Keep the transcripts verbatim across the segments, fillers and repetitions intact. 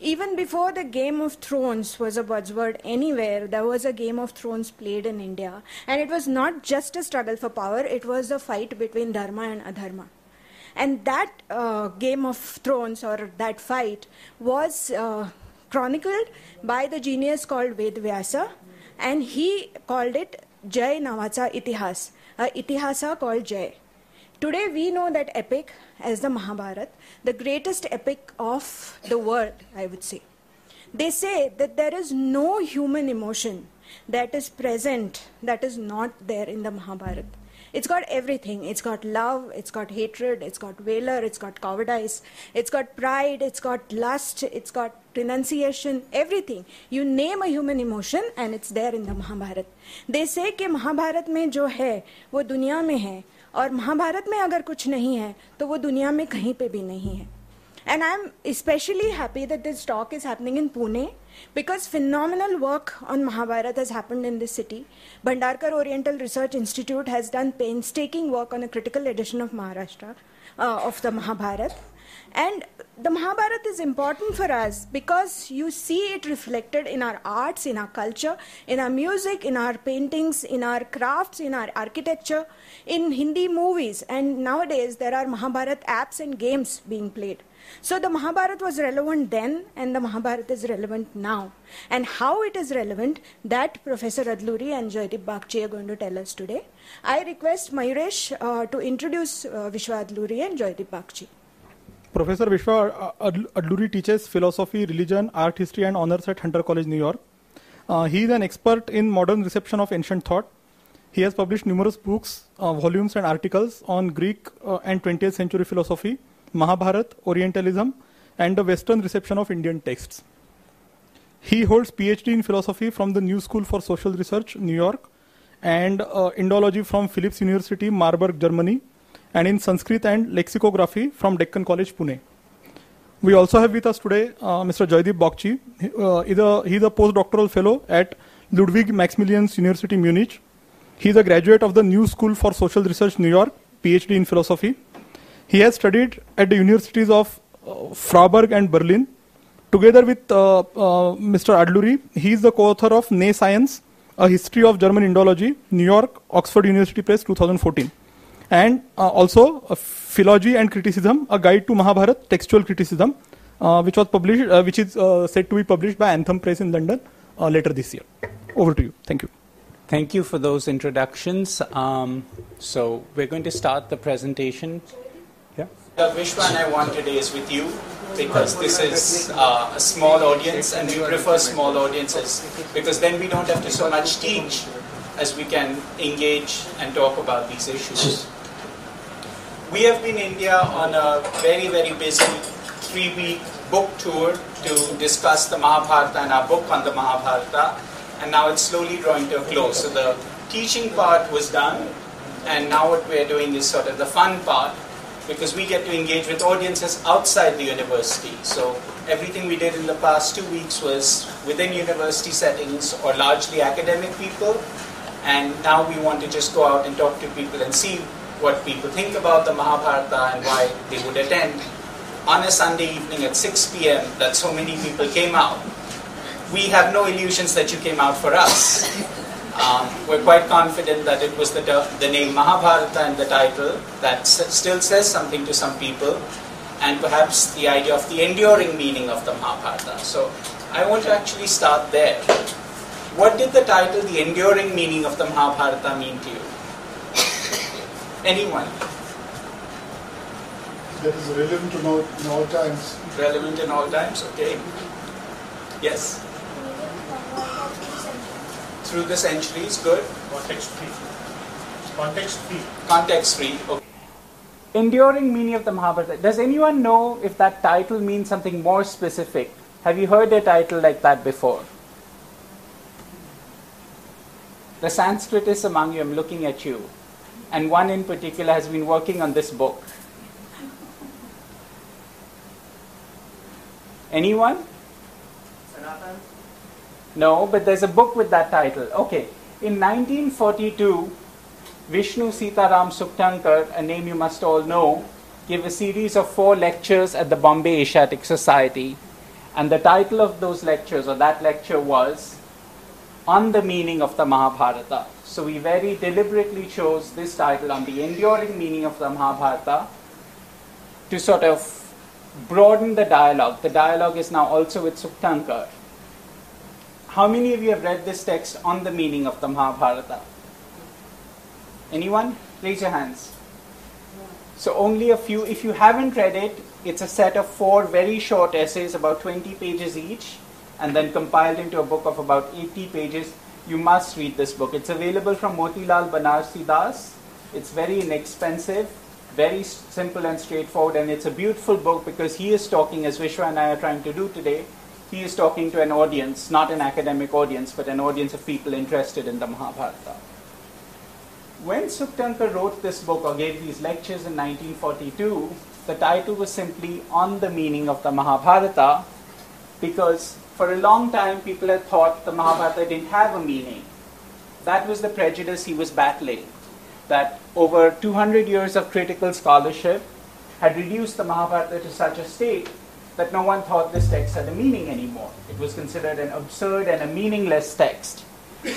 Even before the Game of Thrones was a buzzword anywhere, there was a Game of Thrones played in India. And it was not just a struggle for power, it was a fight between dharma and adharma. And that uh, Game of Thrones, or that fight, was uh, chronicled by the genius called Ved Vyasa, and he called it Jai Navacha Itihas, a Itihasa called Jai. Today we know that epic as the Mahabharata, the greatest epic of the world, I would say. They say that there is no human emotion that is present, that is not there in the Mahabharata. It's got everything. It's got love, it's got hatred, it's got valor, it's got cowardice, it's got pride, it's got lust, it's got renunciation, everything. You name a human emotion and it's there in the Mahabharata. They say that Mahabharata mein jo hai, wo dunya mein hai. And Mahabharata mein agar kuch nahi hai, to wo dunya mein kahin pe bhi nahi hai. And I'm especially happy that this talk is happening in Pune, because phenomenal work on Mahabharata has happened in this city. Bhandarkar Oriental Research Institute has done painstaking work on a critical edition of Maharashtra, uh, of the Mahabharata. And the Mahabharata is important for us because you see it reflected in our arts, in our culture, in our music, in our paintings, in our crafts, in our architecture, in Hindi movies. And nowadays there are Mahabharata apps and games being played. So the Mahabharata was relevant then, and the Mahabharata is relevant now. And how it is relevant, that Professor Adluri and Jaideep Bagchee are going to tell us today. I request Mayuresh uh, to introduce uh, Vishwa Adluri and Jaideep Bagchee. Professor Vishwa Adluri teaches philosophy, religion, art history and honors at Hunter College, New York. Uh, he is an expert in modern reception of ancient thought. He has published numerous books, uh, volumes and articles on Greek uh, and twentieth century philosophy, Mahabharata, Orientalism, and the Western reception of Indian texts. He holds PhD in philosophy from the New School for Social Research, New York, and uh, Indology from Philipps University, Marburg, Germany, and in Sanskrit and Lexicography from Deccan College, Pune. We also have with us today uh, Mister Jaideep Bagchee. He, uh, he's, a, he's a postdoctoral fellow at Ludwig Maximilians University, Munich. He's a graduate of the New School for Social Research, New York, PhD in philosophy. He has studied at the universities of uh, Freiburg and Berlin. Together with uh, uh, Mister Adluri, he is the co-author of Nay Science, A History of German Indology, New York, Oxford University Press, two thousand fourteen. And uh, also uh, Philology and Criticism, A Guide to Mahabharata, Textual Criticism, uh, which was published, uh, which is uh, said to be published by Anthem Press in London uh, later this year. Over to you. Thank you. Thank you for those introductions. Um, so we're going to start the presentation. Yeah. The Vishwa and I want today is with you, because this is uh, a small audience, and we prefer small audiences because then we don't have to so much teach as we can engage and talk about these issues. We have been in India on a very, very busy three-week book tour to discuss the Mahabharata and our book on the Mahabharata, and now it's slowly drawing to a close. So the teaching part was done, and now what we're doing is sort of the fun part, because we get to engage with audiences outside the university. So everything we did in the past two weeks was within university settings or largely academic people. And now we want to just go out and talk to people and see what people think about the Mahabharata and why they would attend. On a Sunday evening at six p m that so many people came out, we have no illusions that you came out for us. Um, we're quite confident that it was the, the name Mahabharata and the title that s still says something to some people, and perhaps the idea of the enduring meaning of the Mahabharata. So I want to actually start there. What did the title, the enduring meaning of the Mahabharata, mean to you? Anyone? That is relevant in all, in all times. Relevant in all times, okay. Yes? Through the centuries, good. Context free. Context free. Context free, okay. Enduring meaning of the Mahabharata. Does anyone know if that title means something more specific? Have you heard a title like that before? The Sanskritists among you, I'm looking at you, and one in particular has been working on this book. Anyone? Sanatan? No, but there's a book with that title. Okay. In nineteen forty-two, Vishnu Sita Ram Sukthankar, a name you must all know, gave a series of four lectures at the Bombay Asiatic Society, And the title of those lectures, or that lecture, was On the Meaning of the Mahabharata. So we very deliberately chose this title, On the Enduring Meaning of the Mahabharata, to sort of broaden the dialogue. The dialogue is now also with Sukthankar. How many of you have read this text, On the Meaning of the Mahabharata? Anyone? Raise your hands. So only a few. If you haven't read it, it's a set of four very short essays, about twenty pages each, and then compiled into a book of about eighty pages. You must read this book. It's available from Motilal Banarsi Das. It's very inexpensive, very simple and straightforward, and it's a beautiful book because he is talking, as Vishwa and I are trying to do today, he is talking to an audience, not an academic audience, but an audience of people interested in the Mahabharata. When Sukthankar wrote this book or gave these lectures in nineteen forty-two, the title was simply On the Meaning of the Mahabharata, because for a long time people had thought the Mahabharata didn't have a meaning. That was the prejudice he was battling, that over two hundred years of critical scholarship had reduced the Mahabharata to such a state that no one thought this text had a meaning anymore. It was considered an absurd and a meaningless text.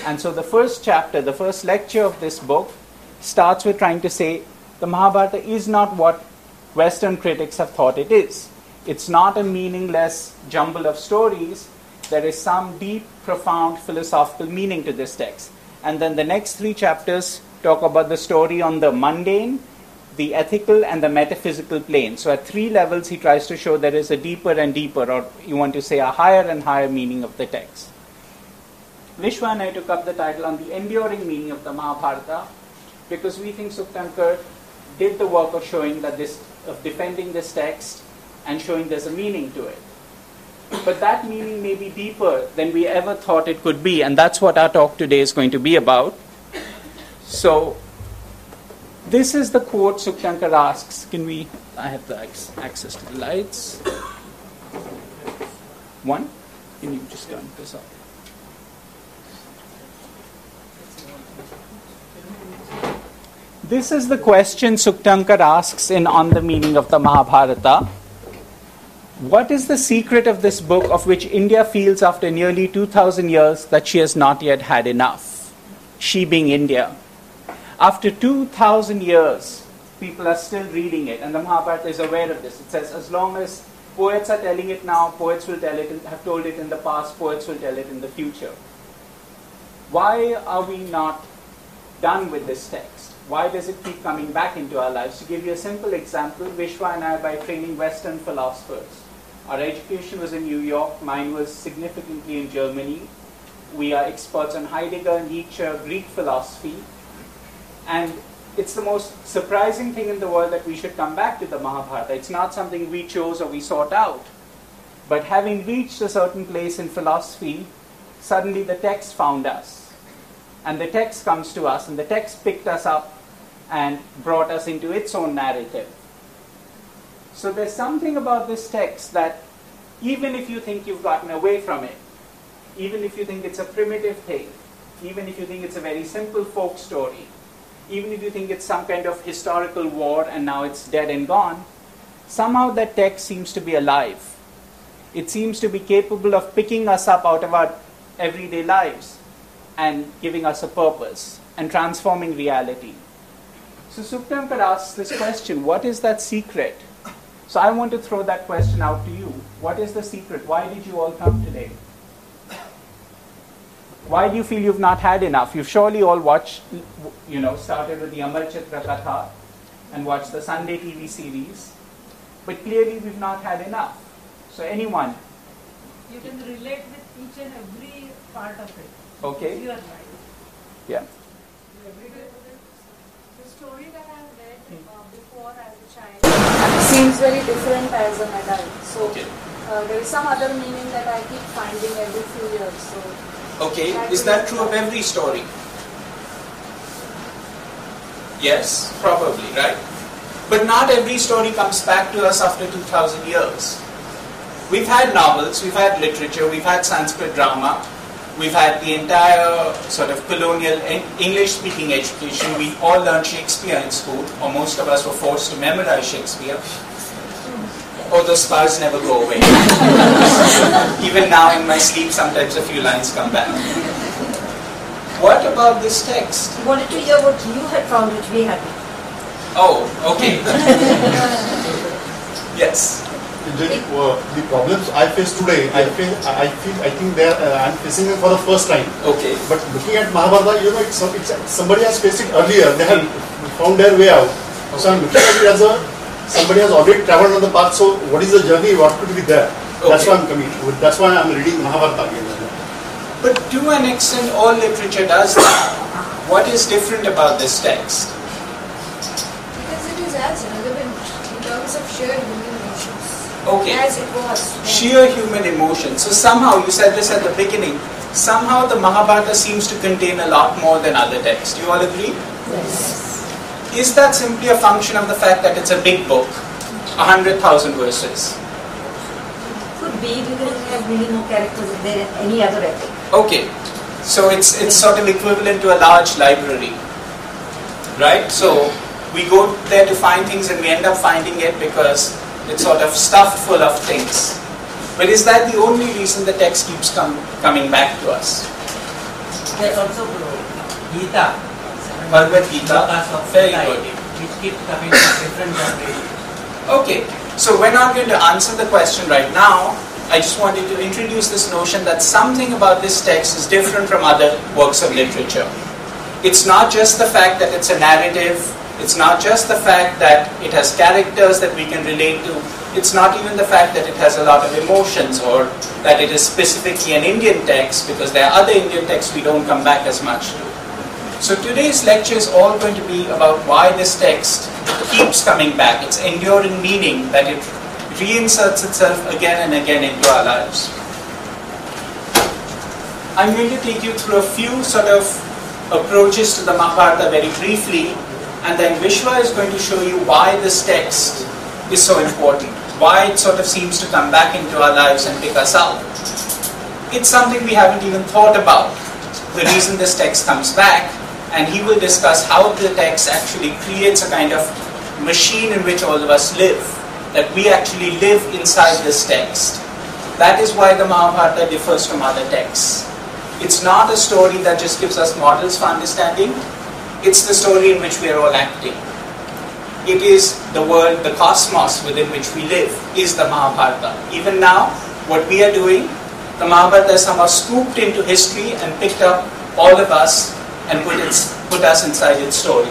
And so the first chapter, the first lecture of this book, starts with trying to say the Mahabharata is not what Western critics have thought it is. It's not a meaningless jumble of stories. There is some deep, profound philosophical meaning to this text. And then the next three chapters talk about the story on the mundane, the ethical, and the metaphysical plane. So at three levels he tries to show there is a deeper and deeper, or you want to say a higher and higher meaning of the text. Vishwa and I took up the title On the Enduring Meaning of the Mahabharata because we think Sukthankar did the work of showing that this, of defending this text and showing there's a meaning to it. But that meaning may be deeper than we ever thought it could be, and that's what our talk today is going to be about. So this is the quote Sukthankar asks. Can we, I have the access to the lights. One, can you just turn this up? This is the question Sukthankar asks in On the Meaning of the Mahabharata. What is the secret of this book of which India feels after nearly two thousand years that she has not yet had enough? She being India. After two thousand years, people are still reading it, and the Mahabharata is aware of this. It says, as long as poets are telling it now, poets will tell it, and have told it in the past, poets will tell it in the future. Why are we not done with this text? Why does it keep coming back into our lives? To give you a simple example, Vishwa and I are by training Western philosophers. Our education was in New York, mine was significantly in Germany. We are experts on Heidegger, Nietzsche, Greek philosophy. And it's the most surprising thing in the world that we should come back to the Mahabharata. It's not something we chose or we sought out. But having reached a certain place in philosophy, suddenly the text found us. And the text comes to us, and the text picked us up and brought us into its own narrative. So there's something about this text that even if you think you've gotten away from it, even if you think it's a primitive thing, even if you think it's a very simple folk story, even if you think it's some kind of historical war and now it's dead and gone, somehow that text seems to be alive. It seems to be capable of picking us up out of our everyday lives and giving us a purpose and transforming reality. So Sukthankar asks this question, what is that secret? So I want to throw that question out to you. What is the secret? Why did you all come today? Why do you feel you've not had enough? You've surely all watched, you know, started with the Amar Chitra Katha and watched the Sunday T V series. But clearly we've not had enough. So anyone? You can relate with each and every part of it. Okay. Your life. Yeah. The story that I've read uh, before as a child seems very different as an adult. So uh, there is some other meaning that I keep finding every few years. So. Okay, is that true of every story? Yes, probably, right? But not every story comes back to us after two thousand years. We've had novels, we've had literature, we've had Sanskrit drama, we've had the entire sort of colonial English-speaking education. We all learned Shakespeare in school, or most of us were forced to memorize Shakespeare. Or know those spars never go away. Even now in my sleep, sometimes a few lines come back. What about this text? I wanted to hear what you had found, which we hadn't. Oh, okay. Yes. Jaideep, uh, the problems I face today, I face, I feel, I think they are, uh, I'm facing it for the first time. Okay. But looking at Mahabharata, you know, it's, it's, somebody has faced it earlier. They have found their way out. Okay. So I'm looking at it as a somebody has already travelled on the path. So what is the journey? What could be there? Okay. That's why I'm coming. That's why I'm reading Mahabharata again. But to an extent, all literature does that. What is different about this text? Because it is as relevant in terms of shared human emotions. Okay. As it was. Then. Sheer human emotion. So somehow, you said this at the beginning, somehow the Mahabharata seems to contain a lot more than other texts. Do you all agree? Yes. Is that simply a function of the fact that it's a big book, a hundred thousand verses? Could be, because it has really no characters in there in any other epic. Okay, so it's it's sort of equivalent to a large library, right? So we go there to find things and we end up finding it because it's sort of stuffed full of things. But is that the only reason the text keeps com coming back to us? There's also Gita. Bhagavad Gita, very good. Which keeps coming from different genres. Okay, so we're not going to answer the question right now. I just wanted to introduce this notion that something about this text is different from other works of literature. It's not just the fact that it's a narrative, it's not just the fact that it has characters that we can relate to, it's not even the fact that it has a lot of emotions or that it is specifically an Indian text, because there are other Indian texts we don't come back as much to. So today's lecture is all going to be about why this text keeps coming back. Its enduring meaning that it reinserts itself again and again into our lives. I'm going to take you through a few sort of approaches to the Mahabharata very briefly, and then Vishwa is going to show you why this text is so important, why it sort of seems to come back into our lives and pick us out. It's something we haven't even thought about, the reason this text comes back. And he will discuss how the text actually creates a kind of machine in which all of us live, that we actually live inside this text. That is why the Mahabharata differs from other texts. It's not a story that just gives us models for understanding, it's the story in which we are all acting. It is the world, the cosmos within which we live, is the Mahabharata. Even now, what we are doing, the Mahabharata is somehow scooped into history and picked up all of us and put, its, put us inside its story.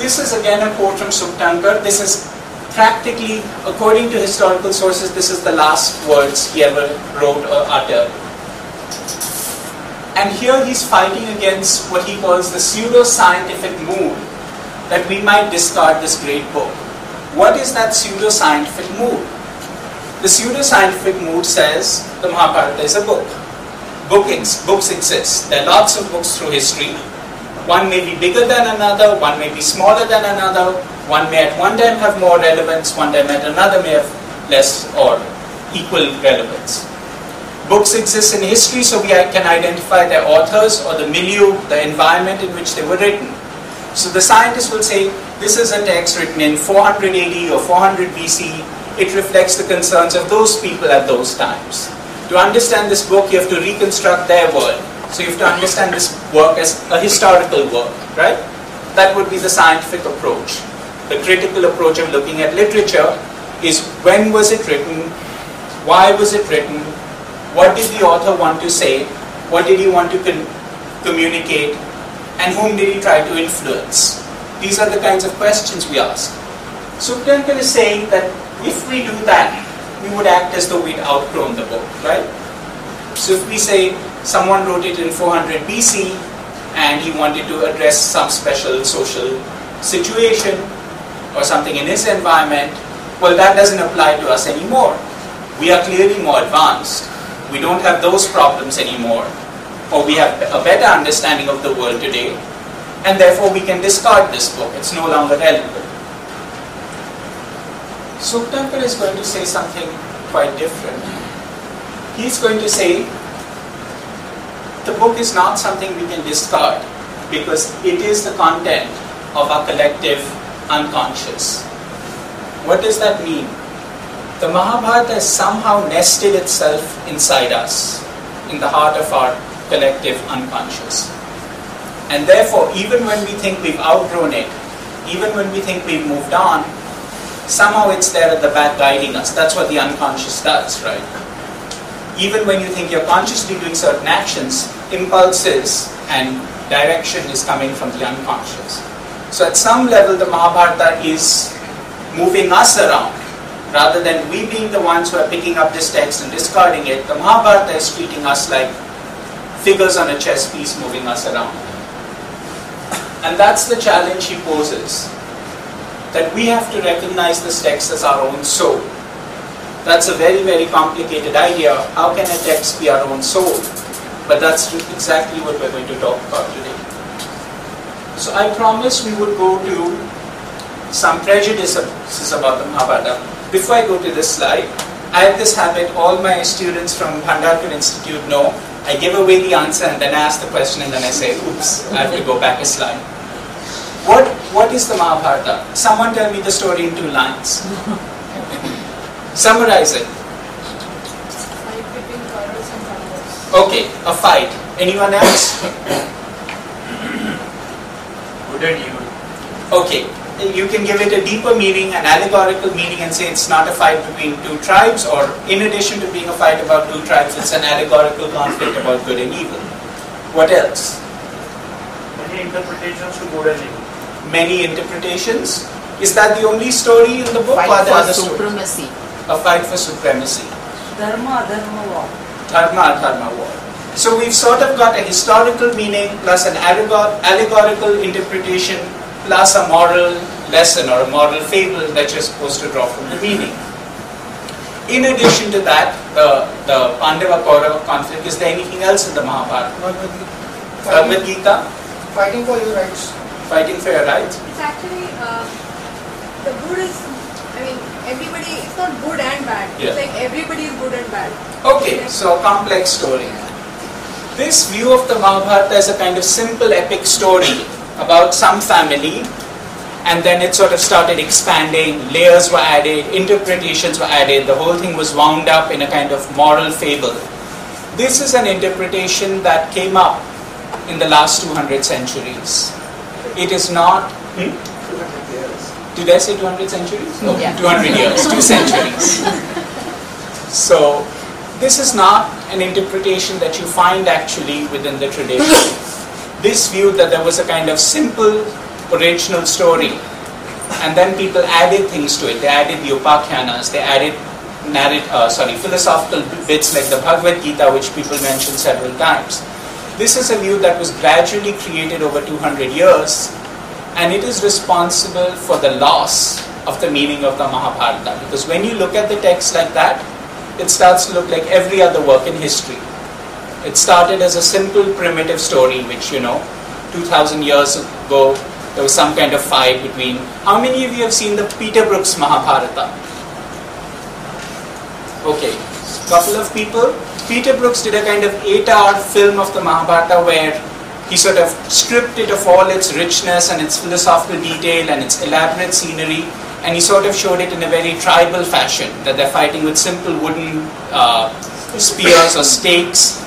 This is again a quote from Sukthankar. This is practically, according to historical sources, this is the last words he ever wrote or uttered. And here he's fighting against what he calls the pseudo-scientific mood that we might discard this great book. What is that pseudo-scientific mood? The pseudo-scientific mood says the Mahabharata is a book. Bookings, books exist. There are lots of books through history. One may be bigger than another, one may be smaller than another, one may at one time have more relevance, one time at another may have less or equal relevance. Books exist in history, so we can identify their authors or the milieu, the environment in which they were written. So the scientists will say, this is a text written in four hundred A D or four hundred B C. It reflects the concerns of those people at those times. To understand this book, you have to reconstruct their world. So you have to understand this work as a historical work, right? That would be the scientific approach. The critical approach of looking at literature is when was it written, why was it written, what did the author want to say, what did he want to communicate, and whom did he try to influence? These are the kinds of questions we ask. Sukthankar is saying that if we do that, we would act as though we'd outgrown the book, right? So if we say someone wrote it in four hundred B C and he wanted to address some special social situation or something in his environment, well, that doesn't apply to us anymore. We are clearly more advanced. We don't have those problems anymore. Or we have a better understanding of the world today, and therefore we can discard this book. It's no longer relevant. Sukthankar is going to say something quite different. He's going to say the book is not something we can discard because it is the content of our collective unconscious. What does that mean? The Mahabharata has somehow nested itself inside us, in the heart of our collective unconscious. And therefore, even when we think we've outgrown it, even when we think we've moved on, somehow it's there at the back guiding us. That's what the unconscious does, right? Even when you think you're consciously doing certain actions, impulses and direction is coming from the unconscious. So at some level, the Mahabharata is moving us around. Rather than we being the ones who are picking up this text and discarding it, the Mahabharata is treating us like figures on a chess piece moving us around. And that's the challenge he poses, that we have to recognize this text as our own soul. That's a very, very complicated idea. How can a text be our own soul? But that's exactly what we're going to talk about today. So I promised we would go to some prejudices about the Mahabharata. Before I go to this slide, I have this habit, all my students from Bhandarkar Institute know, I give away the answer and then I ask the question and then I say, oops, I have to go back a slide. What, what is the Mahabharata? Someone tell me the story in two lines. Summarize it. Fight between Kauravas and Pandavas. Okay, a fight. Anyone else? Good and evil. Okay. You can give it a deeper meaning, an allegorical meaning, and say it's not a fight between two tribes, or in addition to being a fight about two tribes, it's an allegorical conflict about good and evil. What else? Many interpretations to good and evil. Many interpretations? Is that the only story in the book? Fight or the for other supremacy. Story? A fight for supremacy. Dharma, dharma war. Dharma, dharma war. So we've sort of got a historical meaning plus an allegor- allegorical interpretation plus a moral lesson or a moral fable that you're supposed to draw from the meaning. In addition to that, the, the Pandava-Kaurava conflict, is there anything else in the Mahabharata? Bhagavad Gita? Fighting for your rights. Fighting for your rights? It's actually, uh, the good is, I mean, everybody, it's not good and bad. Yeah. It's like everybody is good and bad. Okay, like, so a complex story. This view of the Mahabharata is a kind of simple epic story about some family, and then it sort of started expanding, layers were added, interpretations were added, the whole thing was wound up in a kind of moral fable. This is an interpretation that came up in the last two hundred centuries. It is not... Hmm? two hundred years. Did I say two hundred centuries? No, yeah. two hundred years, two centuries. So, this is not an interpretation that you find actually within the tradition. This view that there was a kind of simple original story and then people added things to it. They added the Upakhyanas, they added narrative, uh, sorry, philosophical bits like the Bhagavad Gita, which people mentioned several times. This is a view that was gradually created over two hundred years, and it is responsible for the loss of the meaning of the Mahabharata, because when you look at the text like that, it starts to look like every other work in history. It started as a simple, primitive story, which, you know, two thousand years ago, there was some kind of fight between... How many of you have seen the Peter Brooks Mahabharata? Okay, a couple of people. Peter Brooks did a kind of eight-hour film of the Mahabharata where he sort of stripped it of all its richness and its philosophical detail and its elaborate scenery, and he sort of showed it in a very tribal fashion, that they're fighting with simple wooden uh, spears or stakes.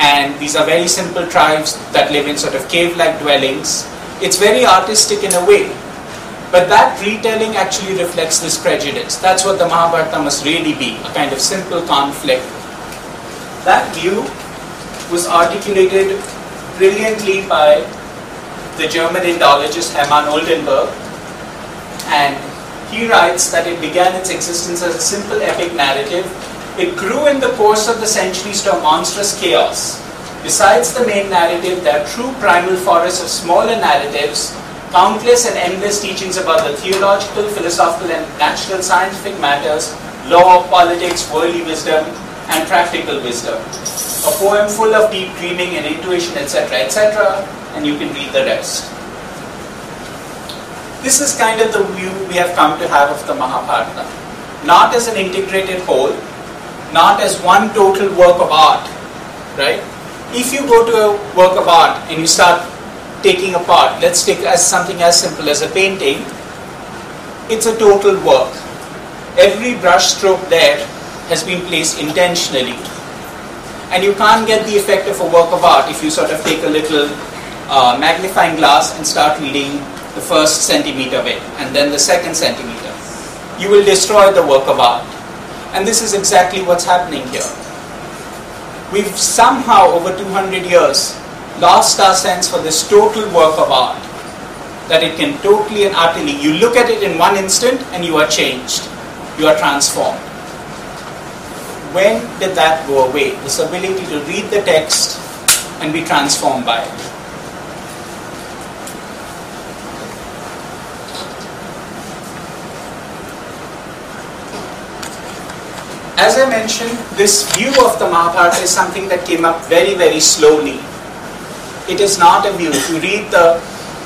And these are very simple tribes that live in sort of cave-like dwellings. It's very artistic in a way. But that retelling actually reflects this prejudice. That's what the Mahabharata must really be, a kind of simple conflict. That view was articulated brilliantly by the German Indologist Hermann Oldenburg. And he writes that it began its existence as a simple epic narrative. It grew in the course of the centuries to a monstrous chaos. Besides the main narrative, there are true primal forests of smaller narratives, countless and endless teachings about the theological, philosophical, and natural scientific matters, law, politics, worldly wisdom, and practical wisdom. A poem full of deep dreaming and intuition, et cetera, et cetera, and you can read the rest. This is kind of the view we have come to have of the Mahabharata. Not as an integrated whole, not as one total work of art, right? If you go to a work of art and you start taking apart, let's take as something as simple as a painting, it's a total work. every brushstroke there has been placed intentionally. And you can't get the effect of a work of art if you sort of take a little uh, magnifying glass and start reading the first centimeter of it, and then the second centimeter. You will destroy the work of art. And this is exactly what's happening here. We've somehow, over two hundred years, lost our sense for this total work of art, that it can totally and utterly, you look at it in one instant and you are changed, you are transformed. When did that go away? This ability to read the text and be transformed by it. As I mentioned, this view of the Mahabharata is something that came up very, very slowly. It is not a view. If you read the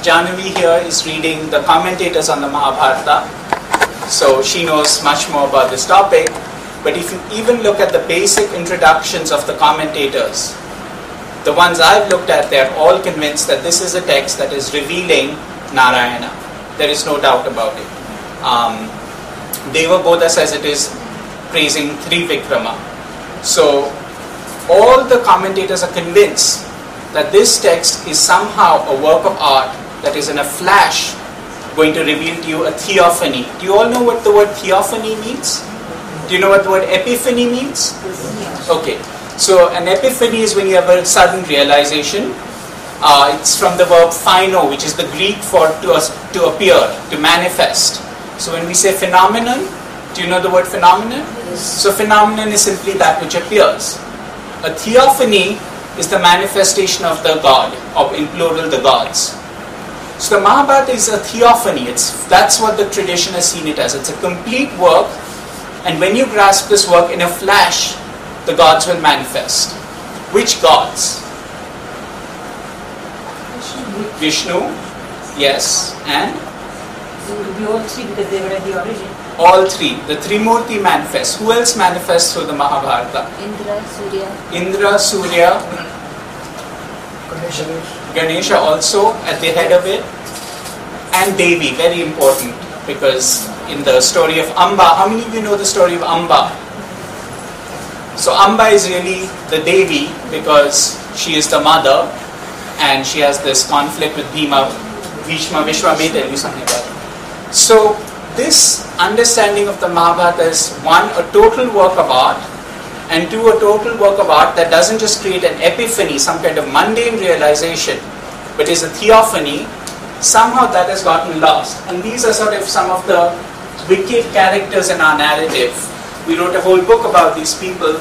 Jahnavi here is reading the commentators on the Mahabharata, so she knows much more about this topic. But if you even look at the basic introductions of the commentators, the ones I've looked at, they're all convinced that this is a text that is revealing Narayana. There is no doubt about it. Um, Devabodha says it is praising Trivikrama. So all the commentators are convinced that this text is somehow a work of art that is in a flash going to reveal to you a theophany. Do you all know what the word theophany means? Do you know what the word epiphany means? Okay, so an epiphany is when you have a sudden realization. Uh, it's from the verb phino, which is the Greek for to, to appear, to manifest. So when we say phenomenon, do you know the word phenomenon? Yes. So phenomenon is simply that which appears. A theophany is the manifestation of the God, or in plural, the gods. So the Mahabharata is a theophany. It's, that's what the tradition has seen it as. It's a complete work, and when you grasp this work in a flash, the gods will manifest. Which gods? Vishnu, Vishnu. Yes, and? So it would be all three, because they were at the origin. All three. The Trimurti manifests. Who else manifests through the Mahabharata? Indra, Surya. Indra, Surya. Ganesha. Ganesha also at the head of it. And Devi, very important, because in the story of Amba, how many of you know the story of Amba? So Amba is really the Devi, because she is the mother and she has this conflict with Bhima, Bhishma, Vishwa may tell you something about it. So this understanding of the Mahabharata is, one, a total work of art, and two, a total work of art that doesn't just create an epiphany, some kind of mundane realization, but is a theophany. Somehow that has gotten lost. And these are sort of some of the wicked characters in our narrative. We wrote a whole book about these people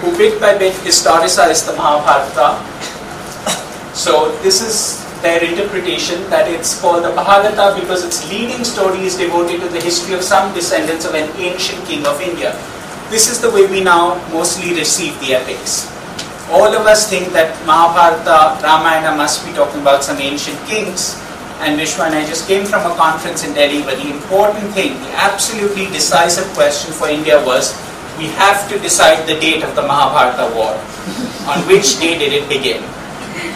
who bit by bit historicized the Mahabharata. So this is their interpretation, that it's called the Mahabharata because its leading story is devoted to the history of some descendants of an ancient king of India. This is the way we now mostly receive the epics. All of us think that Mahabharata, Ramayana must be talking about some ancient kings. And Vishwa and I just came from a conference in Delhi where the important thing, the absolutely decisive question for India was, we have to decide the date of the Mahabharata war. On which day did it begin?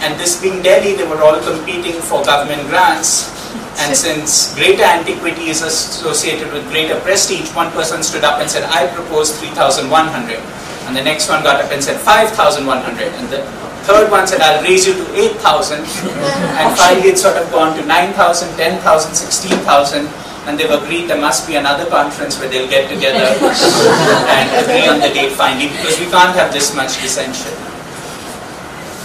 And this being Delhi, they were all competing for government grants. And since greater antiquity is associated with greater prestige, one person stood up and said, I propose three thousand one hundred. And the next one got up and said five thousand one hundred. And the third one said, I'll raise you to eight thousand. And finally it's sort of gone to nine thousand, ten thousand, sixteen thousand. And they've agreed there must be another conference where they'll get together and agree on the date finally, because we can't have this much dissension.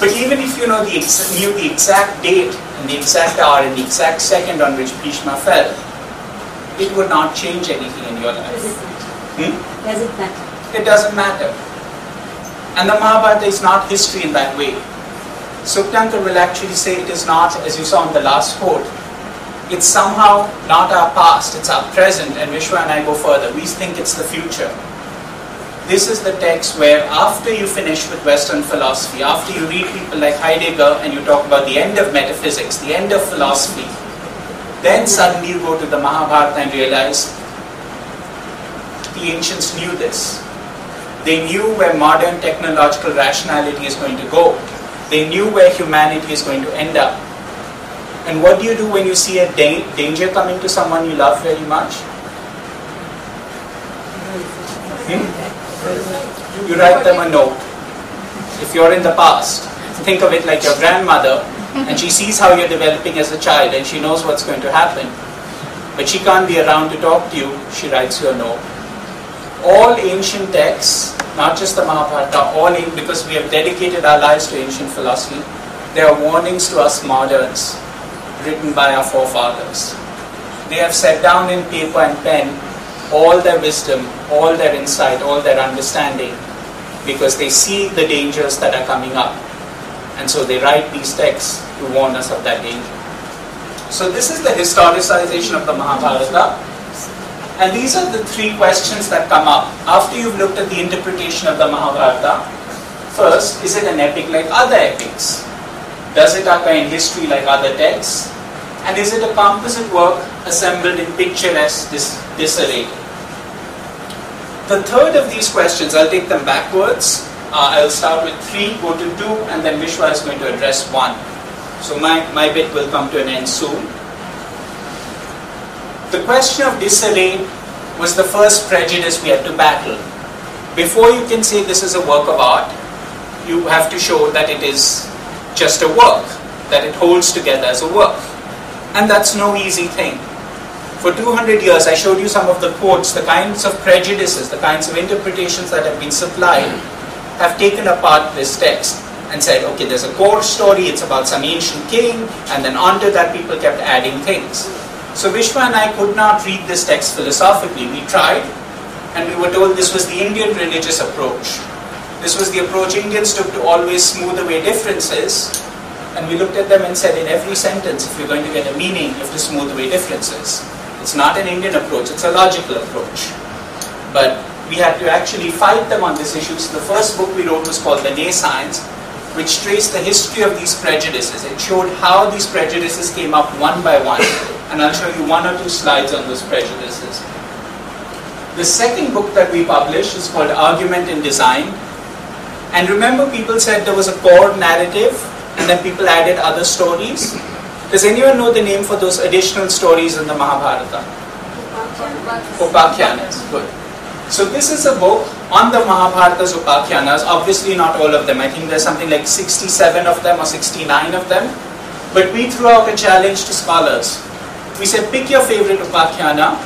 But even if you know the ex knew the exact date and the exact hour and the exact second on which Bhishma fell, it would not change anything in your life. Does it matter? Hmm? Does it matter? It doesn't matter. And the Mahabharata is not history in that way. Sukthankar will actually say it is not, as you saw in the last quote, it's somehow not our past, it's our present, and Vishwa and I go further. We think it's the future. This is the text where after you finish with Western philosophy, after you read people like Heidegger and you talk about the end of metaphysics, the end of philosophy, then suddenly you go to the Mahabharata and realize the ancients knew this. They knew where modern technological rationality is going to go. They knew where humanity is going to end up. And what do you do when you see a da- danger coming to someone you love very much? Hmm? You write them a note. If you're in the past, think of it like your grandmother, and she sees how you're developing as a child and she knows what's going to happen. But she can't be around to talk to you, she writes you a note. All ancient texts, not just the Mahabharata, all in, because we have dedicated our lives to ancient philosophy, there are warnings to us moderns written by our forefathers. They have set down in paper and pen all their wisdom, all their insight, all their understanding, because they see the dangers that are coming up. And so they write these texts to warn us of that danger. So this is the historicization of the Mahabharata. And these are the three questions that come up after you've looked at the interpretation of the Mahabharata. First, is it an epic like other epics? Does it occur in history like other texts? And is it a composite work assembled in picturesque dis- disarray? The third of these questions, I'll take them backwards. Uh, I'll start with three, go to two, and then Vishwa is going to address one. So my, my bit will come to an end soon. The question of disarray was the first prejudice we had to battle. Before you can say this is a work of art, you have to show that it is just a work, that it holds together as a work. And that's no easy thing. For two hundred years, I showed you some of the quotes, the kinds of prejudices, the kinds of interpretations that have been supplied, have taken apart this text and said, okay, there's a core story, it's about some ancient king, and then onto that people kept adding things. So Vishwa and I could not read this text philosophically. We tried, and we were told this was the Indian religious approach. This was the approach Indians took to always smooth away differences, and we looked at them and said, in every sentence, if you're going to get a meaning, you have to smooth away differences. It's not an Indian approach, it's a logical approach. But we had to actually fight them on this issue. So the first book we wrote was called The Nay Science, which traced the history of these prejudices. It showed how these prejudices came up one by one. And I'll show you one or two slides on those prejudices. The second book that we published is called Argument in Design. And remember, people said there was a core narrative, and then people added other stories. Does anyone know the name for those additional stories in the Mahabharata? Upakhyanas. Good. So this is a book on the Mahabharata's Upakhyanas, obviously not all of them. I think there's something like sixty-seven of them or sixty-nine of them. But we threw out a challenge to scholars. We said, pick your favorite Upakhyana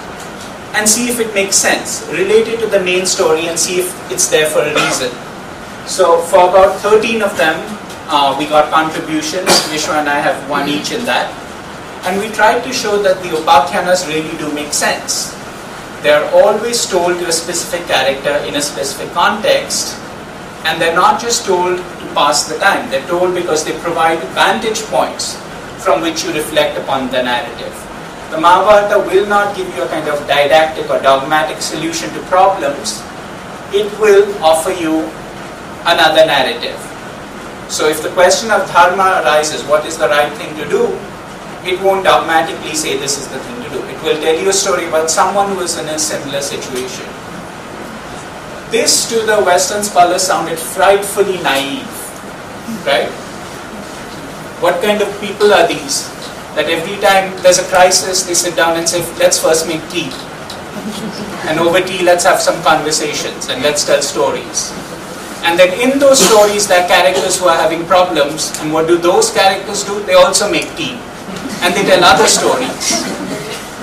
and see if it makes sense, relate it to the main story and see if it's there for a reason. So for about thirteen of them, uh, we got contributions. Vishwa and I have one each in that. And we tried to show that the Upakhyanas really do make sense. They are always told to a specific character in a specific context, and they're not just told to pass the time. They're told because they provide vantage points from which you reflect upon the narrative. The Mahabharata will not give you a kind of didactic or dogmatic solution to problems. It will offer you another narrative. So if the question of dharma arises, what is the right thing to do? It won't dogmatically say this is the thing to do. It will tell you a story about someone who is in a similar situation. This to the Western scholars sounded frightfully naive, right? What kind of people are these? That every time there's a crisis, they sit down and say, let's first make tea. And over tea, let's have some conversations and let's tell stories. And then in those stories, there are characters who are having problems. And what do those characters do? They also make tea. And they tell other stories.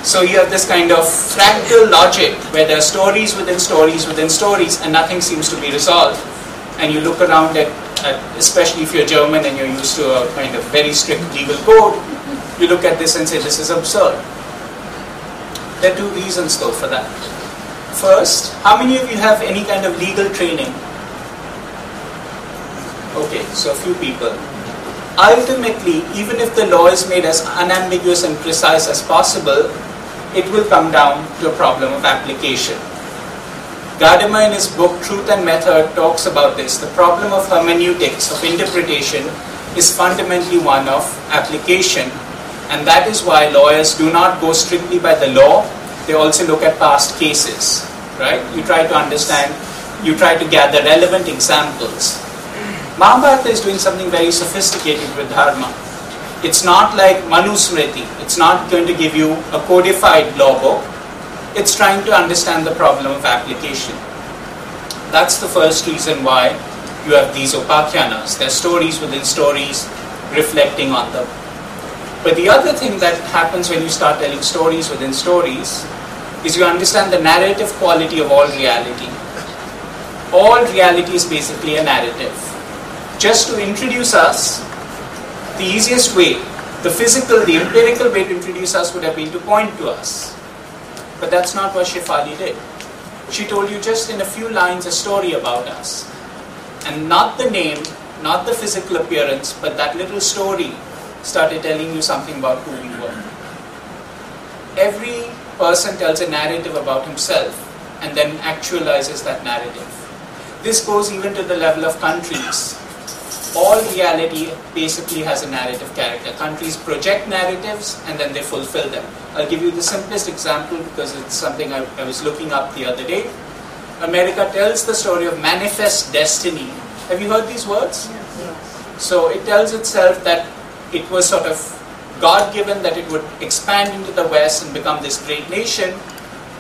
So you have this kind of fractal logic where there are stories within stories within stories and nothing seems to be resolved. And you look around at, at especially if you're German and you're used to a kind of very strict legal code, you look at this and say, this is absurd. There are two reasons though for that. First, how many of you have any kind of legal training? Okay, so a few people. Ultimately, even if the law is made as unambiguous and precise as possible, it will come down to a problem of application. Gadamer in his book Truth and Method talks about this. The problem of hermeneutics, of interpretation, is fundamentally one of application. And that is why lawyers do not go strictly by the law. They also look at past cases, right? You try to understand, you try to gather relevant examples. Mahabharata is doing something very sophisticated with dharma. It's not like Manusmriti. It's not going to give you a codified law book. It's trying to understand the problem of application. That's the first reason why you have these Upakhyanas. They're stories within stories reflecting on them. But the other thing that happens when you start telling stories within stories is you understand the narrative quality of all reality. All reality is basically a narrative. Just to introduce us, the easiest way, the physical, the empirical way to introduce us would have been to point to us. But that's not what Shefali did. She told you just in a few lines a story about us. And not the name, not the physical appearance, but that little story started telling you something about who you were. Every person tells a narrative about himself and then actualizes that narrative. This goes even to the level of countries. All reality basically has a narrative character. Countries project narratives and then they fulfill them. I'll give you the simplest example because it's something I, I was looking up the other day. America tells the story of manifest destiny. Have you heard these words? Yes. So it tells itself that it was sort of God-given that it would expand into the West and become this great nation.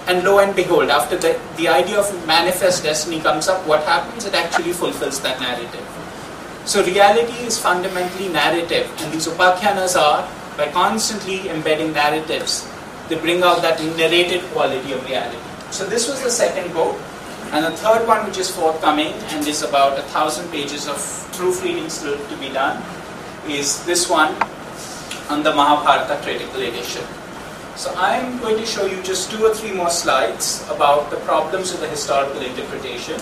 And lo and behold, after the, the idea of manifest destiny comes up, what happens? It actually fulfills that narrative. So reality is fundamentally narrative. And these Upakhyanas are, by constantly embedding narratives, they bring out that narrated quality of reality. So this was the second book. And the third one, which is forthcoming, and is about a thousand pages of proofreading still to be done, is this one on the Mahabharata critical edition. So I'm going to show you just two or three more slides about the problems of the historical interpretation.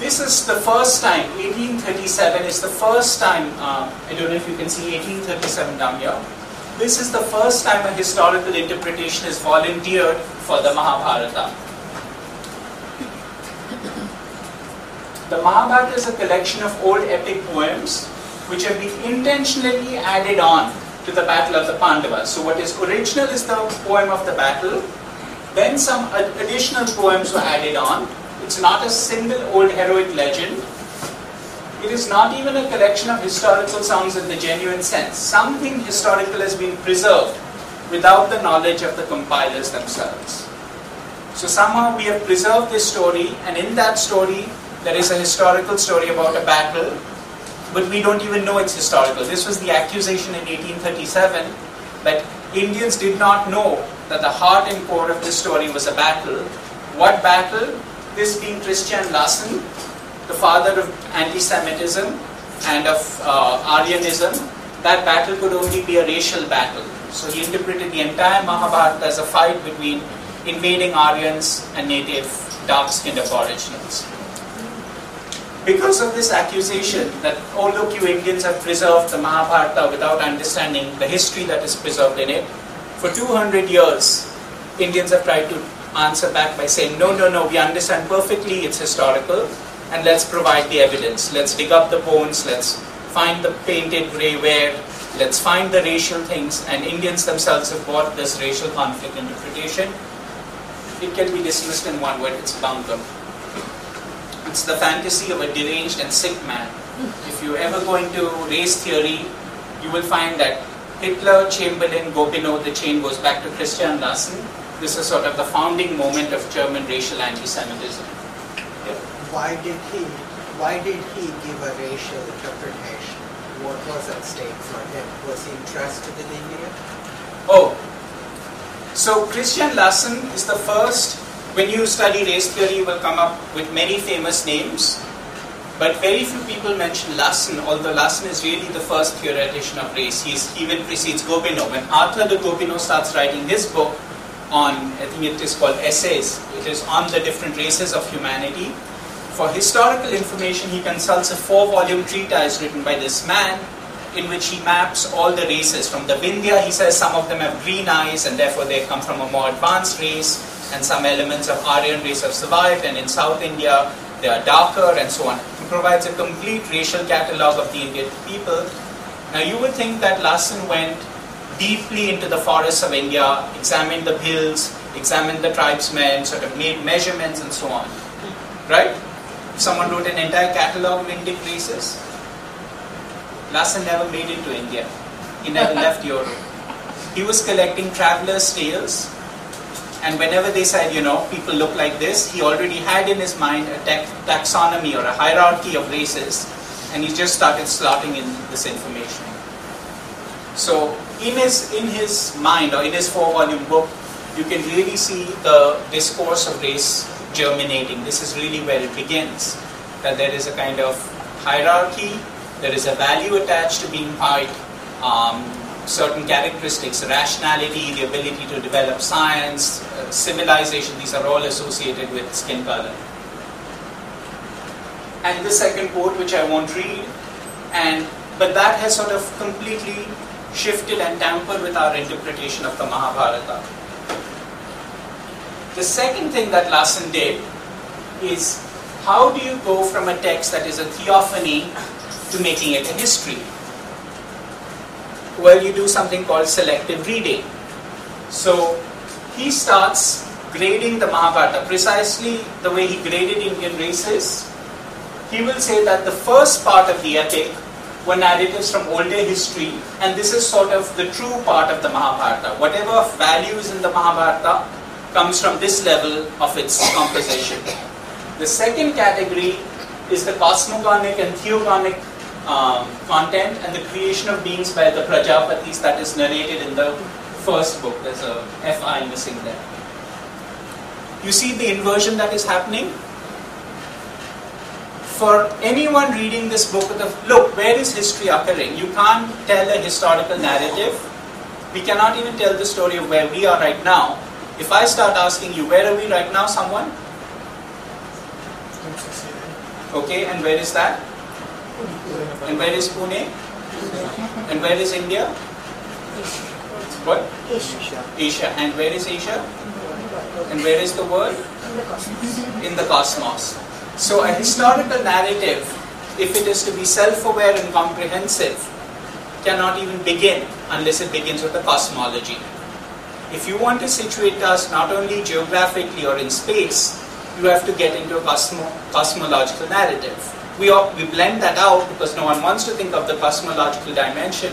This is the first time, eighteen thirty-seven is the first time, uh, I don't know if you can see eighteen thirty-seven down here. This is the first time a historical interpretation is volunteered for the Mahabharata. The Mahabharata is a collection of old epic poems which have been intentionally added on to the battle of the Pandavas. So what is original is the poem of the battle, then some additional poems were added on. It's not a single old heroic legend. It is not even a collection of historical songs in the genuine sense. Something historical has been preserved without the knowledge of the compilers themselves. So somehow we have preserved this story, and in that story there is a historical story about a battle, but we don't even know it's historical. This was the accusation in eighteen thirty-seven that Indians did not know that the heart and core of this story was a battle. What battle? This being Christian Lassen, the father of anti-Semitism and of uh, Aryanism, that battle could only be a racial battle. So he interpreted the entire Mahabharata as a fight between invading Aryans and native dark-skinned aboriginals. Because of this accusation that, oh look, you Indians have preserved the Mahabharata without understanding the history that is preserved in it, for two hundred years, Indians have tried to answer back by saying, no, no, no, we understand perfectly, it's historical, and let's provide the evidence. Let's dig up the bones, let's find the painted grey ware, let's find the racial things, and Indians themselves have bought this racial conflict interpretation. It can be dismissed in one word, it's bunkum. It's the fantasy of a deranged and sick man. If you ever go into race theory, you will find that Hitler, Chamberlain, Gobineau, the chain goes back to Christian Lassen. This is sort of the founding moment of German racial anti-Semitism. Yeah. Why did he? Why did he give a racial interpretation? What was at stake for him? Was he interested in India? Oh, so Christian Lassen is the first. When you study race theory, you will come up with many famous names, but very few people mention Lassen, although Lassen is really the first theoretician of race. He's, he even precedes Gobineau. When Arthur de Gobineau starts writing his book on, I think it is called Essays, it is on the different races of humanity, for historical information he consults a four-volume treatise written by this man in which he maps all the races. From the Vindhya, he says some of them have green eyes and therefore they come from a more advanced race, and some elements of Aryan race have survived, and in South India they are darker, and so on. He provides a complete racial catalogue of the Indian people. Now you would think that Lassen went deeply into the forests of India, examined the hills, examined the tribesmen, sort of made measurements and so on. Right? If someone wrote an entire catalogue of Indian races, Lassen never made it to India. He never left Europe. He was collecting travelers' tales And whenever they said, you know, people look like this, he already had in his mind a taxonomy or a hierarchy of races, and he just started slotting in this information. So in his, in his mind, or in his four-volume book, you can really see the discourse of race germinating. This is really where it begins, that there is a kind of hierarchy, there is a value attached to being white, um, certain characteristics, rationality, the ability to develop science, uh, civilization, these are all associated with skin color. And the second quote, which I won't read, and but that has sort of completely shifted and tampered with our interpretation of the Mahabharata. The second thing that Lassen did is, how do you go from a text that is a theophany to making it a history? Well, you do something called selective reading. So he starts grading the Mahabharata precisely the way he graded Indian races. He will say that the first part of the epic were narratives from older history, and this is sort of the true part of the Mahabharata. Whatever of value is in the Mahabharata comes from this level of its composition. The second category is the cosmogonic and theogonic um, content and the creation of beings by the Prajapatis that is narrated in the first book. There's a F I missing there. You see the inversion that is happening? For anyone reading this book, the, look, where is history occurring? You can't tell a historical narrative. We cannot even tell the story of where we are right now. If I start asking you, where are we right now, someone? Okay, and where is that? And where is Pune? And where is India? What? Asia. Asia. And where is Asia? And where is the world? In the cosmos. So a historical narrative, if it is to be self-aware and comprehensive, cannot even begin unless it begins with the cosmology. If you want to situate us not only geographically or in space, you have to get into a cosmo- cosmological narrative. We, all, we blend that out because no one wants to think of the cosmological dimension,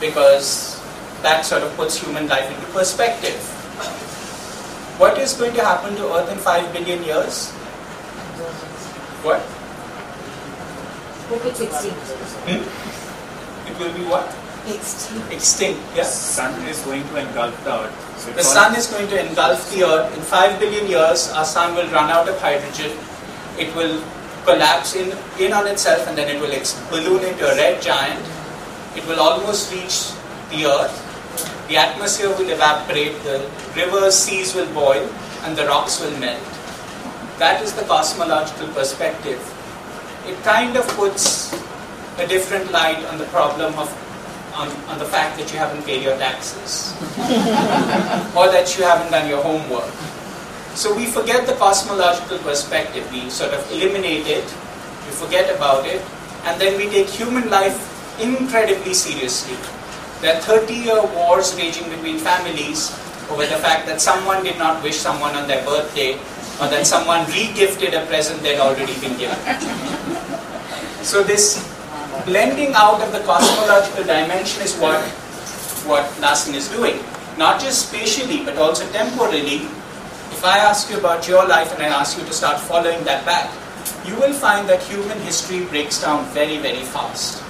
because that sort of puts human life into perspective. What is going to happen to Earth in five billion years? What? It will be extinct. Hmm? It will be what? Extinct. Extinct, yes. The sun is going to engulf the earth. So the sun is going to engulf the earth. In five billion years, our sun will run out of hydrogen. It will collapse in, in on itself, and then it will ex- balloon into a red giant. It will almost reach the earth. The atmosphere will evaporate. The rivers, seas will boil, and the rocks will melt. That is the cosmological perspective. It kind of puts a different light on the problem of, on, on the fact that you haven't paid your taxes or that you haven't done your homework. So we forget the cosmological perspective. We sort of eliminate it, we forget about it, and then we take human life incredibly seriously. There are thirty-year wars raging between families over the fact that someone did not wish someone on their birthday, or that someone re-gifted a present that had already been given. So this blending out of the cosmological dimension is what, what Lassen is doing. Not just spatially, but also temporally. If I ask you about your life and I ask you to start following that back, you will find that human history breaks down very, very fast.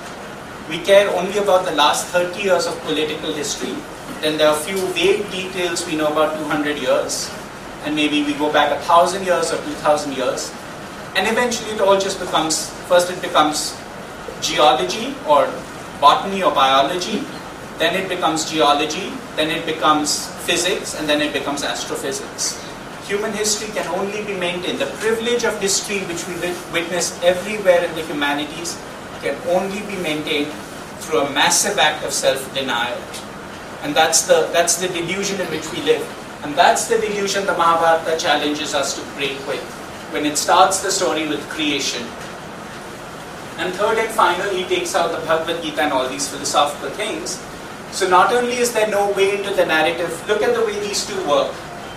We care only about the last thirty years of political history. Then there are a few vague details we know about two hundred years. And maybe we go back a thousand years or two thousand years, and eventually it all just becomes, first it becomes geology or botany or biology, then it becomes geology, then it becomes physics, and then it becomes astrophysics. Human history can only be maintained. The privilege of history, which we witness everywhere in the humanities, can only be maintained through a massive act of self-denial. And that's the, that's the delusion in which we live. And that's the delusion the Mahabharata challenges us to break with when it starts the story with creation. And third and final, he takes out the Bhagavad Gita and all these philosophical things. So not only is there no way into the narrative, look at the way these two work.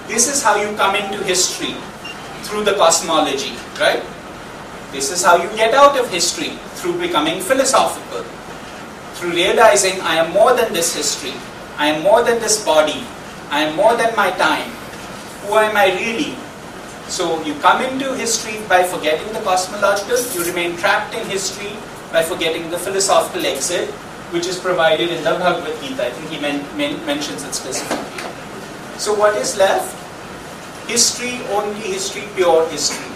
This is how you come into history, through the cosmology, right? This is how you get out of history, through becoming philosophical, through realizing I am more than this history, I am more than this body, I am more than my time. who am I really? So you come into history by forgetting the cosmological, you remain trapped in history by forgetting the philosophical exit, which is provided in the Bhagavad Gita. I think he men men mentions it specifically. So what is left? History, only history, pure history.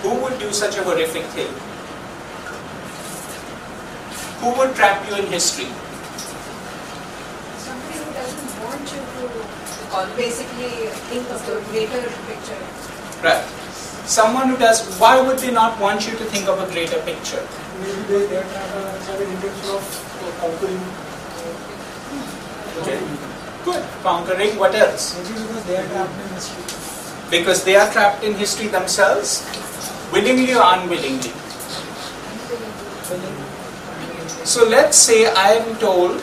Who would do such a horrific thing? Who would trap you in history? Somebody who doesn't want you to basically think of the greater picture. Right. Someone who does, why would they not want you to think of a greater picture? Maybe they don't have an intention of conquering. Okay. Good. Conquering, what else? Maybe because they are trapped in history. Because they are trapped in history themselves? Willingly or unwillingly? Unwillingly. So let's say I am told,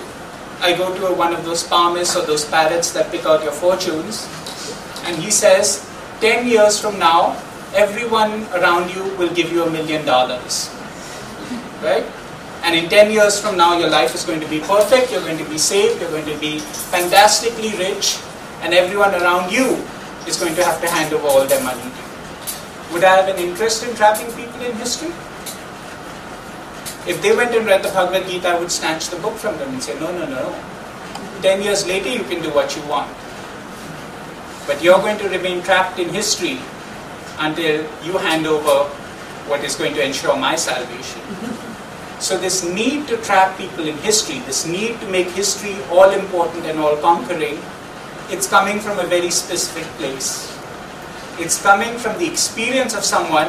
I go to a, one of those palmists or those parrots that pick out your fortunes, and he says, ten years from now, everyone around you will give you a million dollars. Right? And in ten years from now, your life is going to be perfect, you're going to be saved, you're going to be fantastically rich, and everyone around you is going to have to hand over all their money to you. Would I have an interest in trapping people in history? If they went and read the Bhagavad Gita, I would snatch the book from them and say, no, no, no. Ten years later, you can do what you want. But you're going to remain trapped in history until you hand over what is going to ensure my salvation. So this need to trap people in history, this need to make history all important and all conquering, it's coming from a very specific place. It's coming from the experience of someone.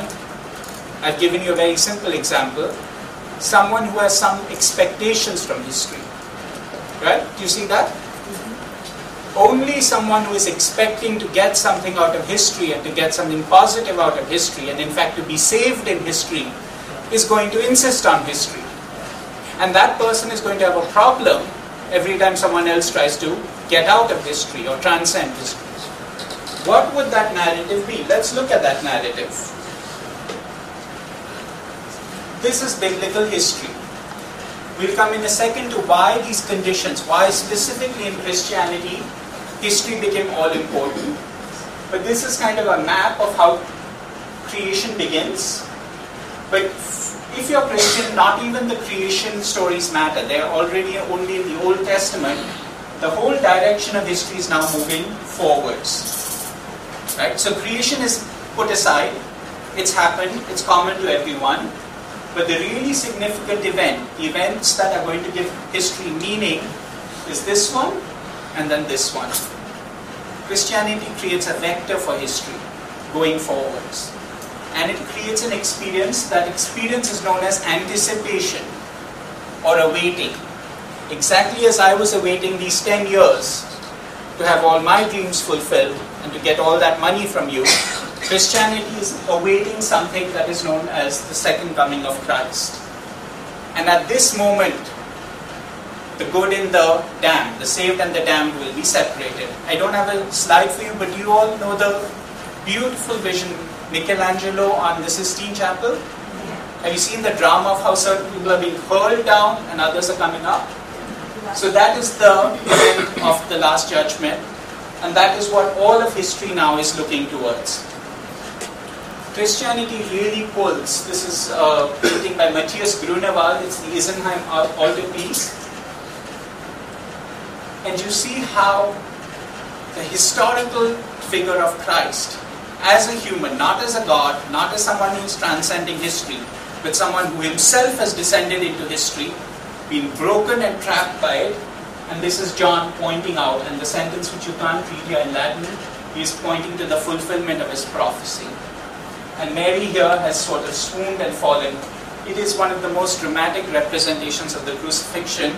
I've given you a very simple example. Someone who has some expectations from history. Right? Do you see that? Mm-hmm. Only someone who is expecting to get something out of history and to get something positive out of history and in fact to be saved in history is going to insist on history. And that person is going to have a problem every time someone else tries to get out of history or transcend history. What would that narrative be? Let's look at that narrative. This is biblical history. We'll come in a second to why these conditions, why specifically in Christianity, history became all important. But this is kind of a map of how creation begins. But if you're Christian, not even the creation stories matter. They're already only in the Old Testament. The whole direction of history is now moving forwards. Right? So creation is put aside. It's happened. It's common to everyone. But the really significant event, events that are going to give history meaning, is this one and then this one. Christianity creates a vector for history going forwards. And it creates an experience. That experience is known as anticipation or awaiting. Exactly as I was awaiting these ten years to have all my dreams fulfilled and to get all that money from you, Christianity is awaiting something that is known as the second coming of Christ. And at this moment, the good and the damned, the saved and the damned will be separated. I don't have a slide for you, but you all know the beautiful vision Michelangelo on the Sistine Chapel. Have you seen the drama of how certain people are being hurled down and others are coming up? So that is the event of the Last Judgment. And that is what all of history now is looking towards. Christianity really pulls. This is a painting by Matthias Grunewald. It's the Isenheim altarpiece. And you see how the historical figure of Christ, as a human, not as a God, not as someone who is transcending history, but someone who himself has descended into history, been broken and trapped by it. And this is John pointing out, and the sentence which you can't read here in Latin, he is pointing to the fulfillment of his prophecy. And Mary here has sort of swooned and fallen. It is one of the most dramatic representations of the crucifixion.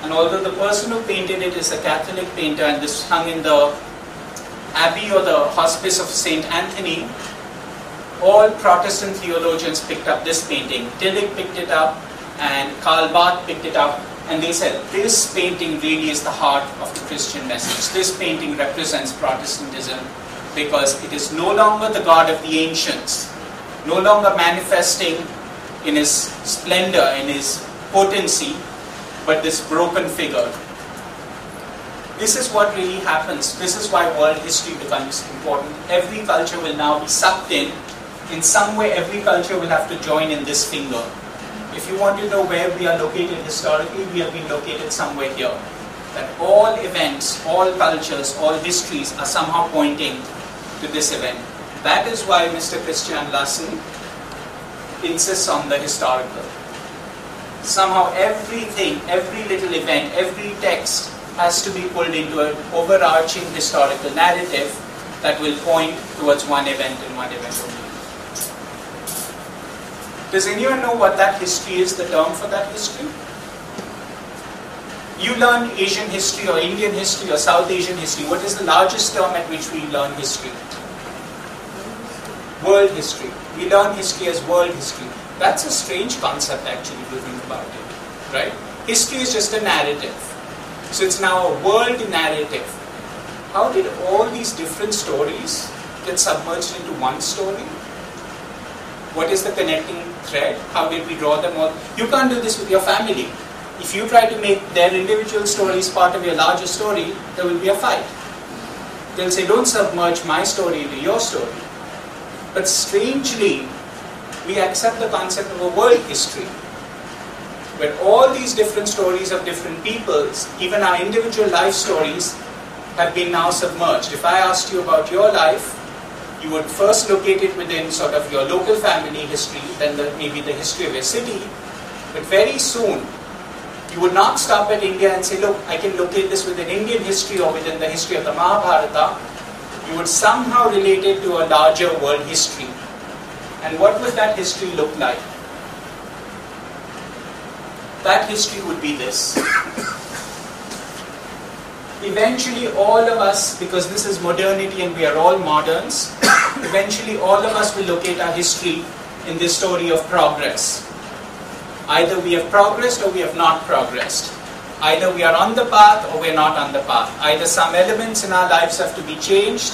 And although the person who painted it is a Catholic painter, and this hung in the abbey or the hospice of Saint Anthony, all Protestant theologians picked up this painting. Tillich picked it up, and Karl Barth picked it up. And they said, this painting really is the heart of the Christian message. This painting represents Protestantism because it is no longer the God of the ancients, no longer manifesting in his splendor, in his potency, but this broken figure. This is what really happens. This is why world history becomes important. Every culture will now be sucked in. In some way, every culture will have to join in this finger. If you want to know where we are located historically, we have been located somewhere here. That all events, all cultures, all histories are somehow pointing to this event. That is why Mister Christian Lassen insists on the historical. Somehow everything, every little event, every text has to be pulled into an overarching historical narrative that will point towards one event and one event only. Does anyone know what that history is, the term for that history? You learn Asian history or Indian history or South Asian history. What is the largest term at which we learn history? World history. We learn history as world history. That's a strange concept actually if you think about it, right? History is just a narrative. So it's now a world narrative. How did all these different stories get submerged into one story? What is the connecting thread? How did we draw them all? You can't do this with your family. If you try to make their individual stories part of your larger story, there will be a fight. They'll say, don't submerge my story into your story. But strangely, we accept the concept of a world history, where all these different stories of different peoples, even our individual life stories, have been now submerged. If I asked you about your life, you would first locate it within sort of your local family history, then the, maybe the history of your city, but very soon, you would not stop at India and say, look, I can locate this within Indian history or within the history of the Mahabharata. You would somehow relate it to a larger world history. And what would that history look like? That history would be this. Eventually all of us, because this is modernity and we are all moderns, eventually all of us will locate our history in this story of progress. Either we have progressed or we have not progressed. Either we are on the path or we are not on the path. Either some elements in our lives have to be changed,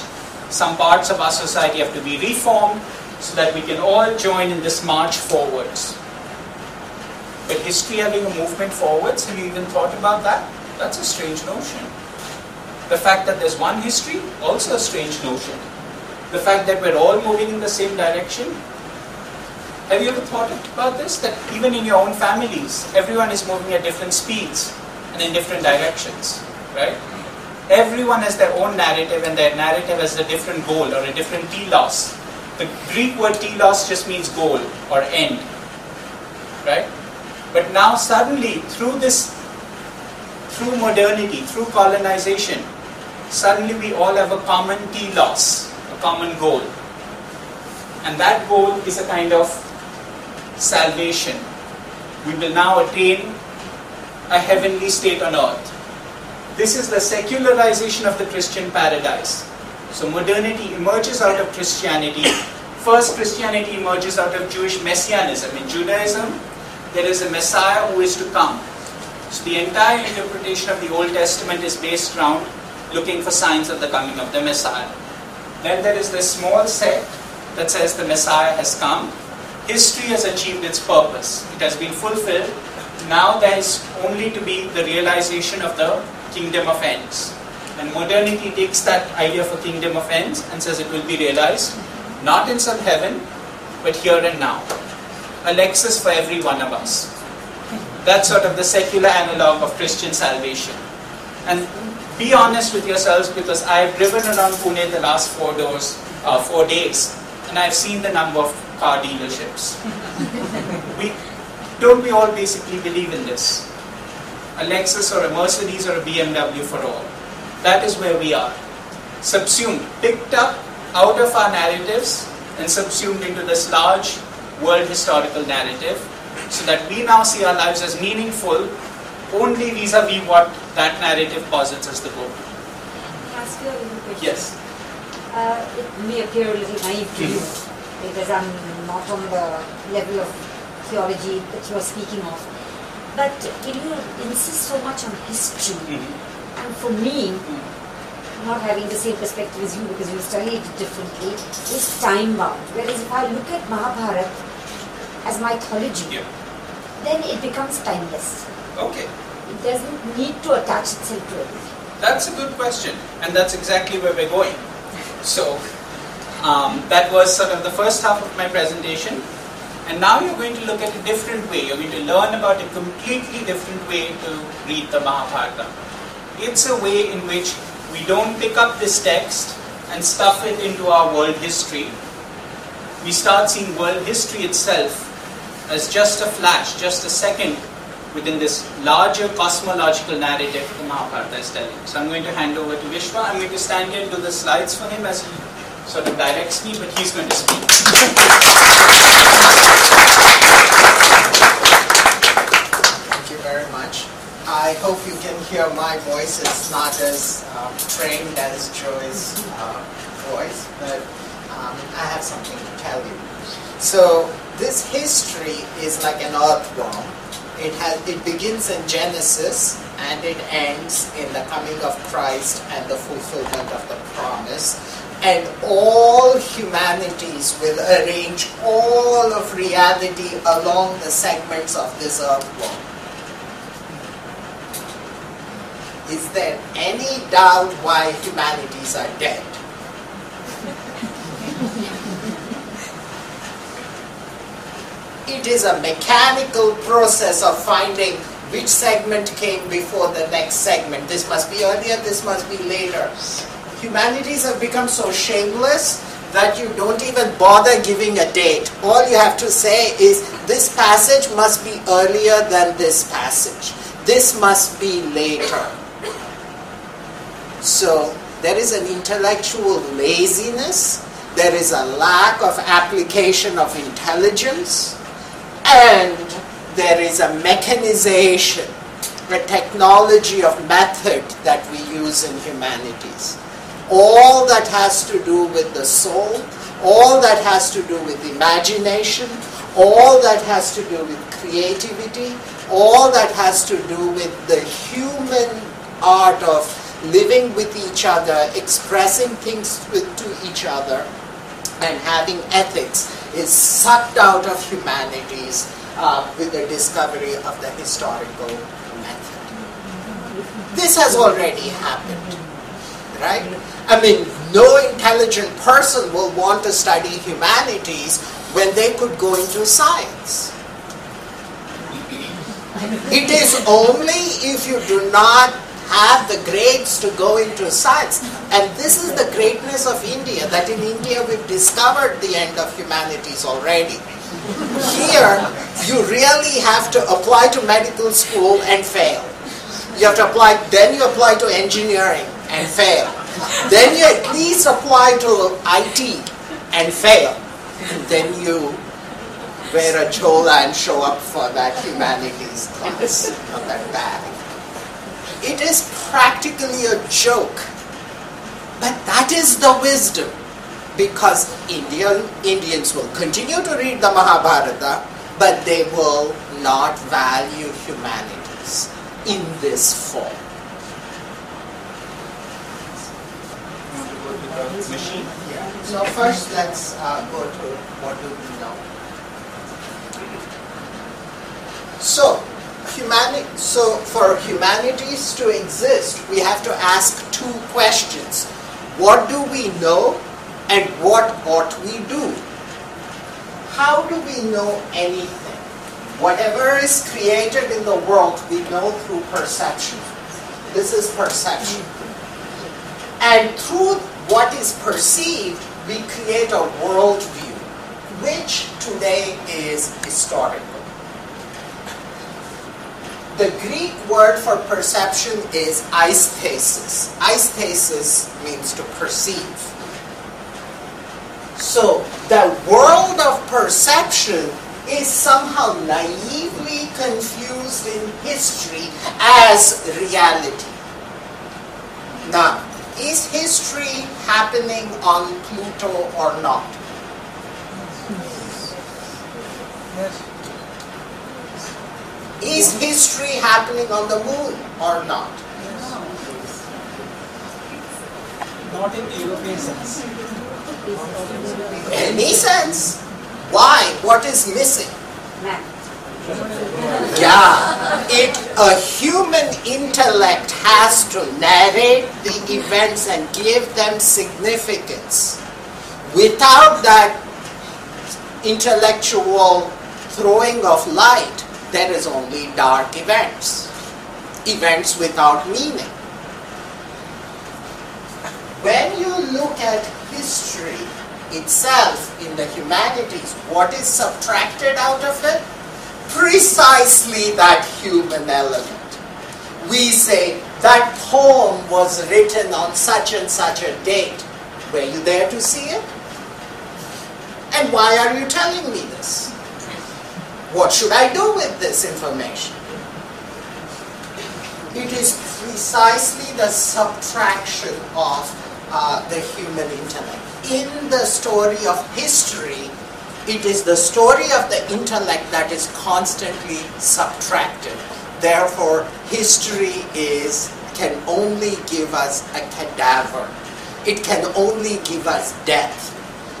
some parts of our society have to be reformed, so that we can all join in this march forwards. But history having a movement forwards, have you even thought about that? That's a strange notion. The fact that there's one history, also a strange notion. The fact that we're all moving in the same direction, have you ever thought about this? That even in your own families, everyone is moving at different speeds and in different directions, right? Everyone has their own narrative and their narrative has a different goal or a different telos. The Greek word telos just means goal or end, right? But now suddenly through this, through modernity, through colonization, suddenly we all have a common telos, a common goal. And that goal is a kind of salvation. We will now attain a heavenly state on earth. This is the secularization of the Christian paradise. So modernity emerges out of Christianity. First, Christianity emerges out of Jewish messianism. In Judaism, there is a Messiah who is to come. So the entire interpretation of the Old Testament is based around looking for signs of the coming of the Messiah. Then there is this small sect that says the Messiah has come. History has achieved its purpose. It has been fulfilled. Now there is only to be the realization of the kingdom of ends. And modernity takes that idea of a kingdom of ends and says it will be realized, not in some heaven, but here and now. A Lexus for every one of us. That's sort of the secular analog of Christian salvation. And be honest with yourselves, because I've driven around Pune the last four, doors, uh, four days. And I've seen the number of car dealerships. we, don't we all basically believe in this? A Lexus or a Mercedes or a B M W for all. That is where we are. Subsumed, picked up out of our narratives and subsumed into this large world historical narrative, so that we now see our lives as meaningful only vis-a-vis what that narrative posits as the goal. Ask you a little question. Yes. Uh, it may appear a little naive to you, because I'm not on the level of theology that you are speaking of. But you insist so much on history, mm-hmm. and for me, mm-hmm. not having the same perspective as you because you study it differently, is time-bound. Whereas if I look at Mahabharata as mythology, yeah. then it becomes timeless. Okay. It doesn't need to attach itself to everything. That's a good question, and that's exactly where we're going. So um, that was sort of the first half of my presentation, and now you're going to look at a different way. You're going to learn about a completely different way to read the Mahabharata. It's a way in which we don't pick up this text and stuff it into our world history. We start seeing world history itself as just a flash, just a second within this larger cosmological narrative the Mahabharata is telling. So I'm going to hand over to Vishwa. I'm going to stand here and do the slides for him as he sort of directs me, but he's going to speak. Thank you very much. I hope you can hear my voice. It's not as um, trained as Joy's uh, voice, but um, I have something to tell you. So this history is like an earthworm. It has, it begins in Genesis and it ends in the coming of Christ and the fulfillment of the promise. And all humanities will arrange all of reality along the segments of this earthworm. Is there any doubt why humanities are dead? It is a mechanical process of finding which segment came before the next segment. This must be earlier, this must be later. Humanities have become so shameless that you don't even bother giving a date. All you have to say is, this passage must be earlier than this passage. This must be later. So, there is an intellectual laziness, there is a lack of application of intelligence, and there is a mechanization, a technology of method that we use in humanities. All that has to do with the soul, all that has to do with imagination, all that has to do with creativity, all that has to do with the human art of living with each other, expressing things with, to each other, and having ethics is sucked out of humanities uh, with the discovery of the historical method. This has already happened, right? I mean, no intelligent person will want to study humanities when they could go into science. It is only if you do not have the grades to go into science. And this is the greatness of India, that in India we've discovered the end of humanities already. Here, you really have to apply to medical school and fail. You have to apply, then you apply to engineering and fail. Then you at least apply to I T and fail. And then you wear a chola and show up for that humanities class on that bag. It is practically a joke, but that is the wisdom, because Indian, Indians will continue to read the Mahabharata, but they will not value humanities in this form. Yeah. So first let's uh, go to what do we know. So, Humani- so for humanities to exist, we have to ask two questions. What do we know and what ought we do? How do we know anything? Whatever is created in the world, we know through perception. This is perception. And through what is perceived, we create a worldview, which today is historical. The Greek word for perception is aisthesis. Aisthesis means to perceive. So the world of perception is somehow naively confused in history as reality. Now, is history happening on Pluto or not? Yes. Is history happening on the moon or not? Not in the European sense. Any sense? Why? What is missing? Yeah, it, a human intellect has to narrate the events and give them significance. Without that intellectual throwing of light, there is only dark events, events without meaning. When you look at history itself in the humanities, what is subtracted out of it? Precisely that human element. We say that poem was written on such and such a date. Were you there to see it? And why are you telling me this? What should I do with this information? It is precisely the subtraction of uh, the human intellect. In the story of history, it is the story of the intellect that is constantly subtracted. Therefore, history is can only give us a cadaver. It can only give us death.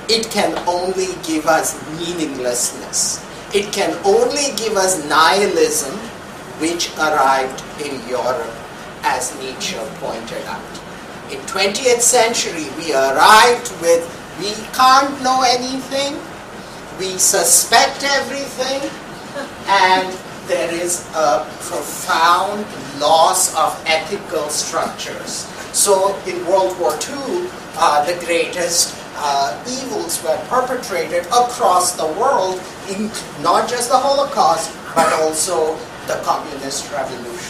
It can only give us meaninglessness. It can only give us nihilism, which arrived in Europe, as Nietzsche pointed out. In twentieth century, we arrived with, we can't know anything. We suspect everything, and there is a profound loss of ethical structures. So in World War Two, uh, the greatest uh, evils were perpetrated across the world, in not just the Holocaust, but also the Communist Revolution.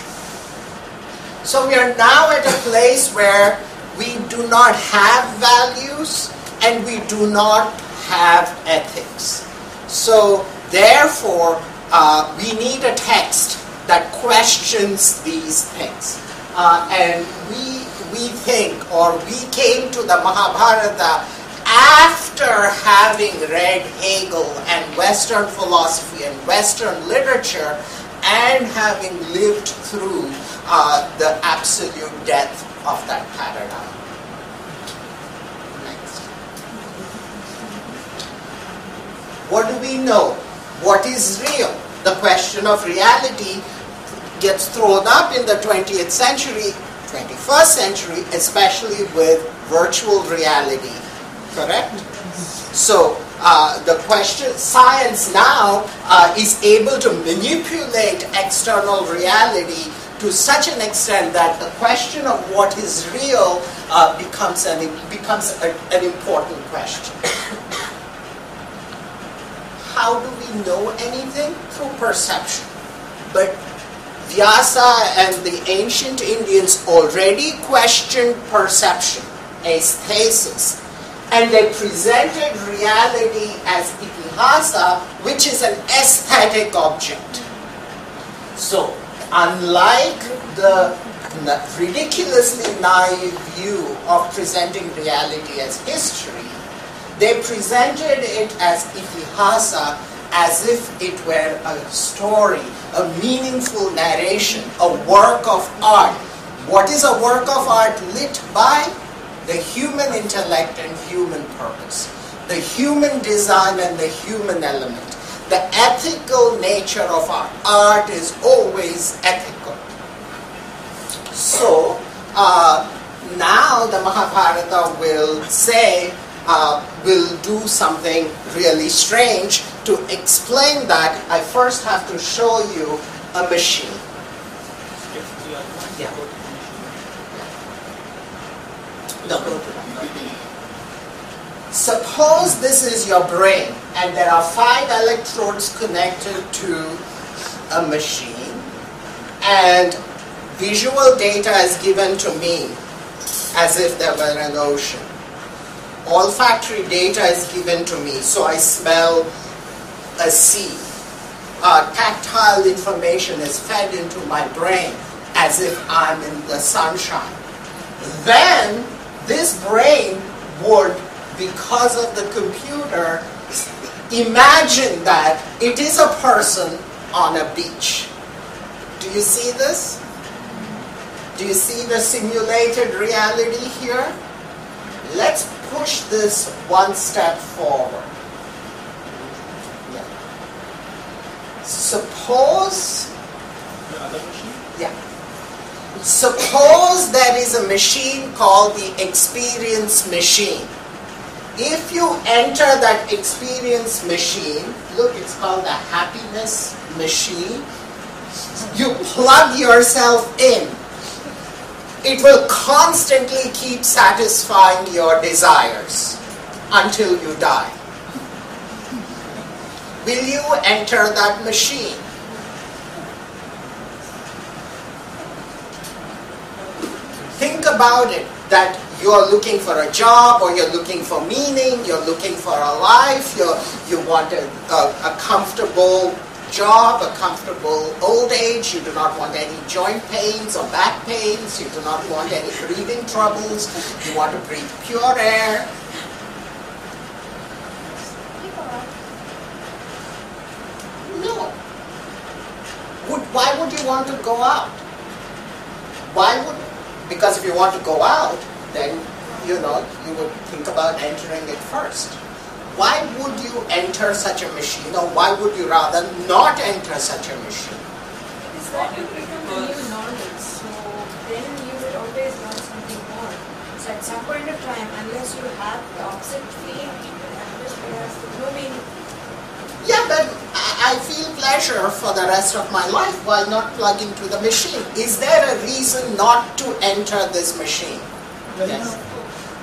So we are now at a place where we do not have values, and we do not have ethics. So therefore, uh, we need a text that questions these things. Uh, and we, we think, or we came to the Mahabharata after having read Hegel and Western philosophy and Western literature, and having lived through uh, the absolute death of that paradigm. What do we know? What is real? The question of reality gets thrown up in the twentieth century, twenty-first century, especially with virtual reality, correct? So uh, the question, science now uh, is able to manipulate external reality to such an extent that the question of what is real uh, becomes an, becomes a, an important question. How do we know anything? Through perception. But Vyasa and the ancient Indians already questioned perception, aesthesis, and they presented reality as itihasa, which is an aesthetic object. So, unlike the ridiculously naive view of presenting reality as history, they presented it as itihasa, as if it were a story, a meaningful narration, a work of art. What is a work of art lit by? The human intellect and human purpose, the human design and the human element, the ethical nature of art. Art is always ethical. So, uh, now the Mahabharata will say, Uh, will do something really strange. To explain that, I first have to show you a machine. Yeah. No. Suppose this is your brain, and there are five electrodes connected to a machine, and visual data is given to me as if there were an ocean. Olfactory data is given to me, so I smell a sea. Uh, tactile information is fed into my brain as if I'm in the sunshine. Then this brain would, because of the computer, imagine that it is a person on a beach. Do you see this? Do you see the simulated reality here? Let's push this one step forward. Yeah. Suppose... The other machine? Yeah. Suppose there is a machine called the experience machine. If you enter that experience machine, look, it's called the happiness machine. You plug yourself in. It will constantly keep satisfying your desires until you die. Will you enter that machine? Think about it, that you are looking for a job, or you're looking for meaning, you're looking for a life, you're, you want a, a, a comfortable job, a comfortable old age, you do not want any joint pains or back pains, you do not want any breathing troubles, you want to breathe pure air. No. Would, why would you want to go out? Why would... Because if you want to go out, then, you know, you would think about entering it first. Why would you enter such a machine, or why would you rather not enter such a machine? It's that you become a new knowledge, so then you will always learn something more. So at some point of time, unless you have the opposite feeling, unless you have no meaning. Yeah, but I feel pleasure for the rest of my life while not plugging to the machine. Is there a reason not to enter this machine? Well, yes.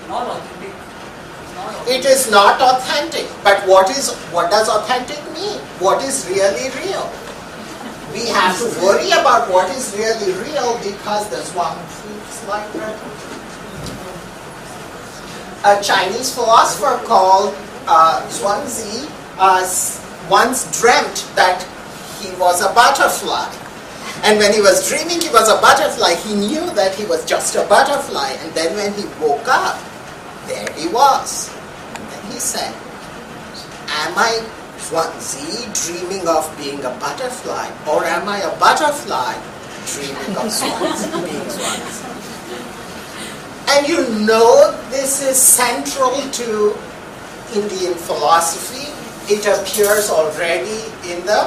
Not authentic. Not authentic. It is not authentic. But what is what does authentic mean? What is really real? We have to worry about what is really real because the Zhuangzi like that. A Chinese philosopher called uh, Zhuangzi uh, once dreamt that he was a butterfly. And when he was dreaming he was a butterfly, he knew that he was just a butterfly. And then when he woke up, there he was. And then he said, am I Zhuangzi dreaming of being a butterfly? Or am I a butterfly dreaming of Zhuangzi being Zhuangzi? And you know this is central to Indian philosophy. It appears already in the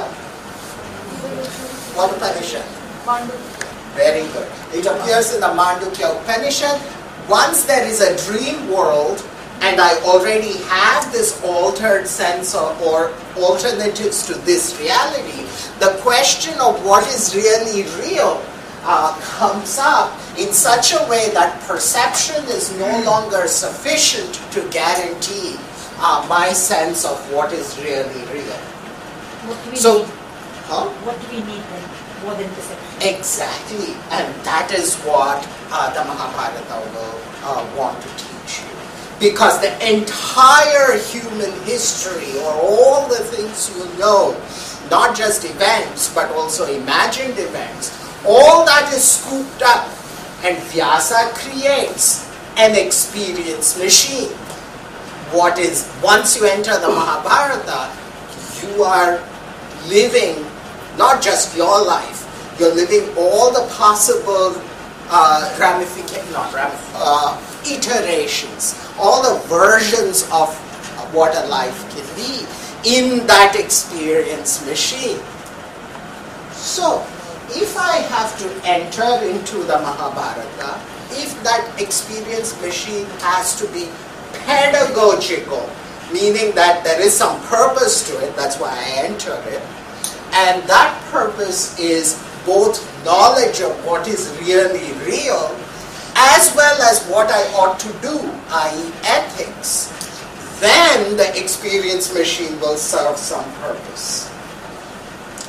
what Upanishad? Mandukya. Very good. It appears in the Mandukya Upanishad. Once there is a dream world and I already have this altered sense of, or alternatives to this reality, the question of what is really real uh, comes up in such a way that perception is no longer sufficient to guarantee Uh, my sense of what is really real. What do we so, need? Huh? What do we need then? More than perception. Exactly, and that is what uh, the Mahabharata will uh, want to teach you. Because the entire human history, or all the things you know, not just events but also imagined events, all that is scooped up, and Vyasa creates an experience machine. What is, once you enter the Mahabharata, you are living not just your life, you're living all the possible uh, ramifications, not ramif- uh, iterations, all the versions of what a life can be in that experience machine. So, if I have to enter into the Mahabharata, if that experience machine has to be pedagogical, meaning that there is some purpose to it, that's why I enter it, and that purpose is both knowledge of what is really real as well as what I ought to do, that is ethics, then the experience machine will serve some purpose.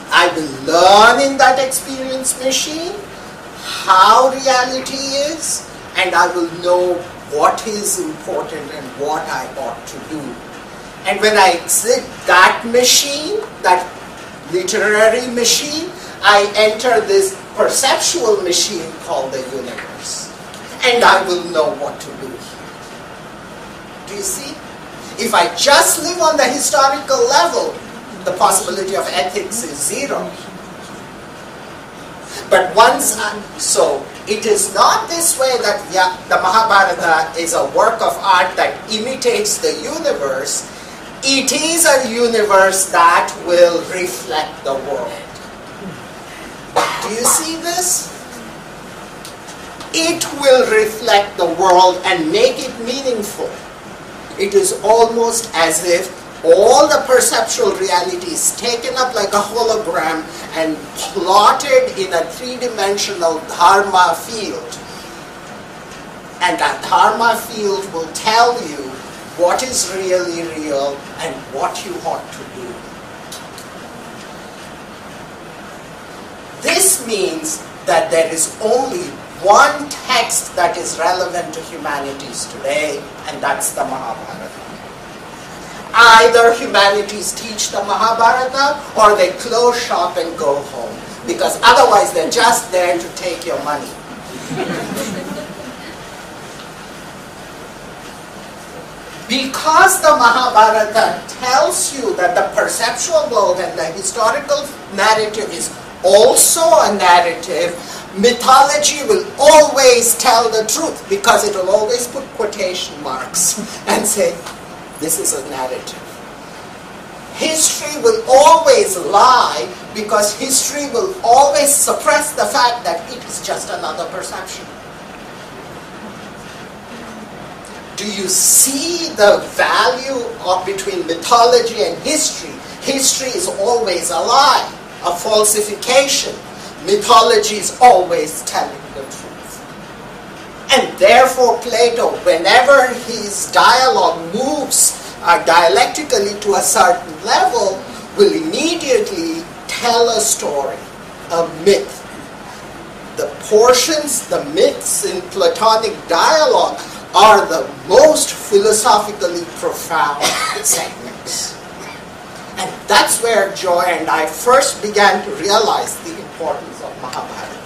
I will learn in that experience machine how reality is, and I will know what is important and what I ought to do. And when I exit that machine, that literary machine, I enter this perceptual machine called the universe. And I will know what to do here. Do you see? If I just live on the historical level, the possibility of ethics is zero. But once I'm, so, it is not this way that the Mahabharata is a work of art that imitates the universe. It is a universe that will reflect the world. Do you see this? It will reflect the world and make it meaningful. It is almost as if all the perceptual reality is taken up like a hologram and plotted in a three-dimensional dharma field. And that dharma field will tell you what is really real and what you ought to do. This means that there is only one text that is relevant to humanities today, and that's the Mahabharata. Either humanities teach the Mahabharata or they close shop and go home, because otherwise they're just there to take your money. Because the Mahabharata tells you that the perceptual world and the historical narrative is also a narrative, mythology will always tell the truth, because it will always put quotation marks and say, this is a narrative. History will always lie, because history will always suppress the fact that it is just another perception. Do you see the value of between mythology and history? History is always a lie, a falsification. Mythology is always telling the truth. And therefore Plato, whenever his dialogue moves uh, dialectically to a certain level, will immediately tell a story, a myth. The portions, the myths in Platonic dialogue are the most philosophically profound segments. And that's where Joy and I first began to realize the importance of Mahabharata.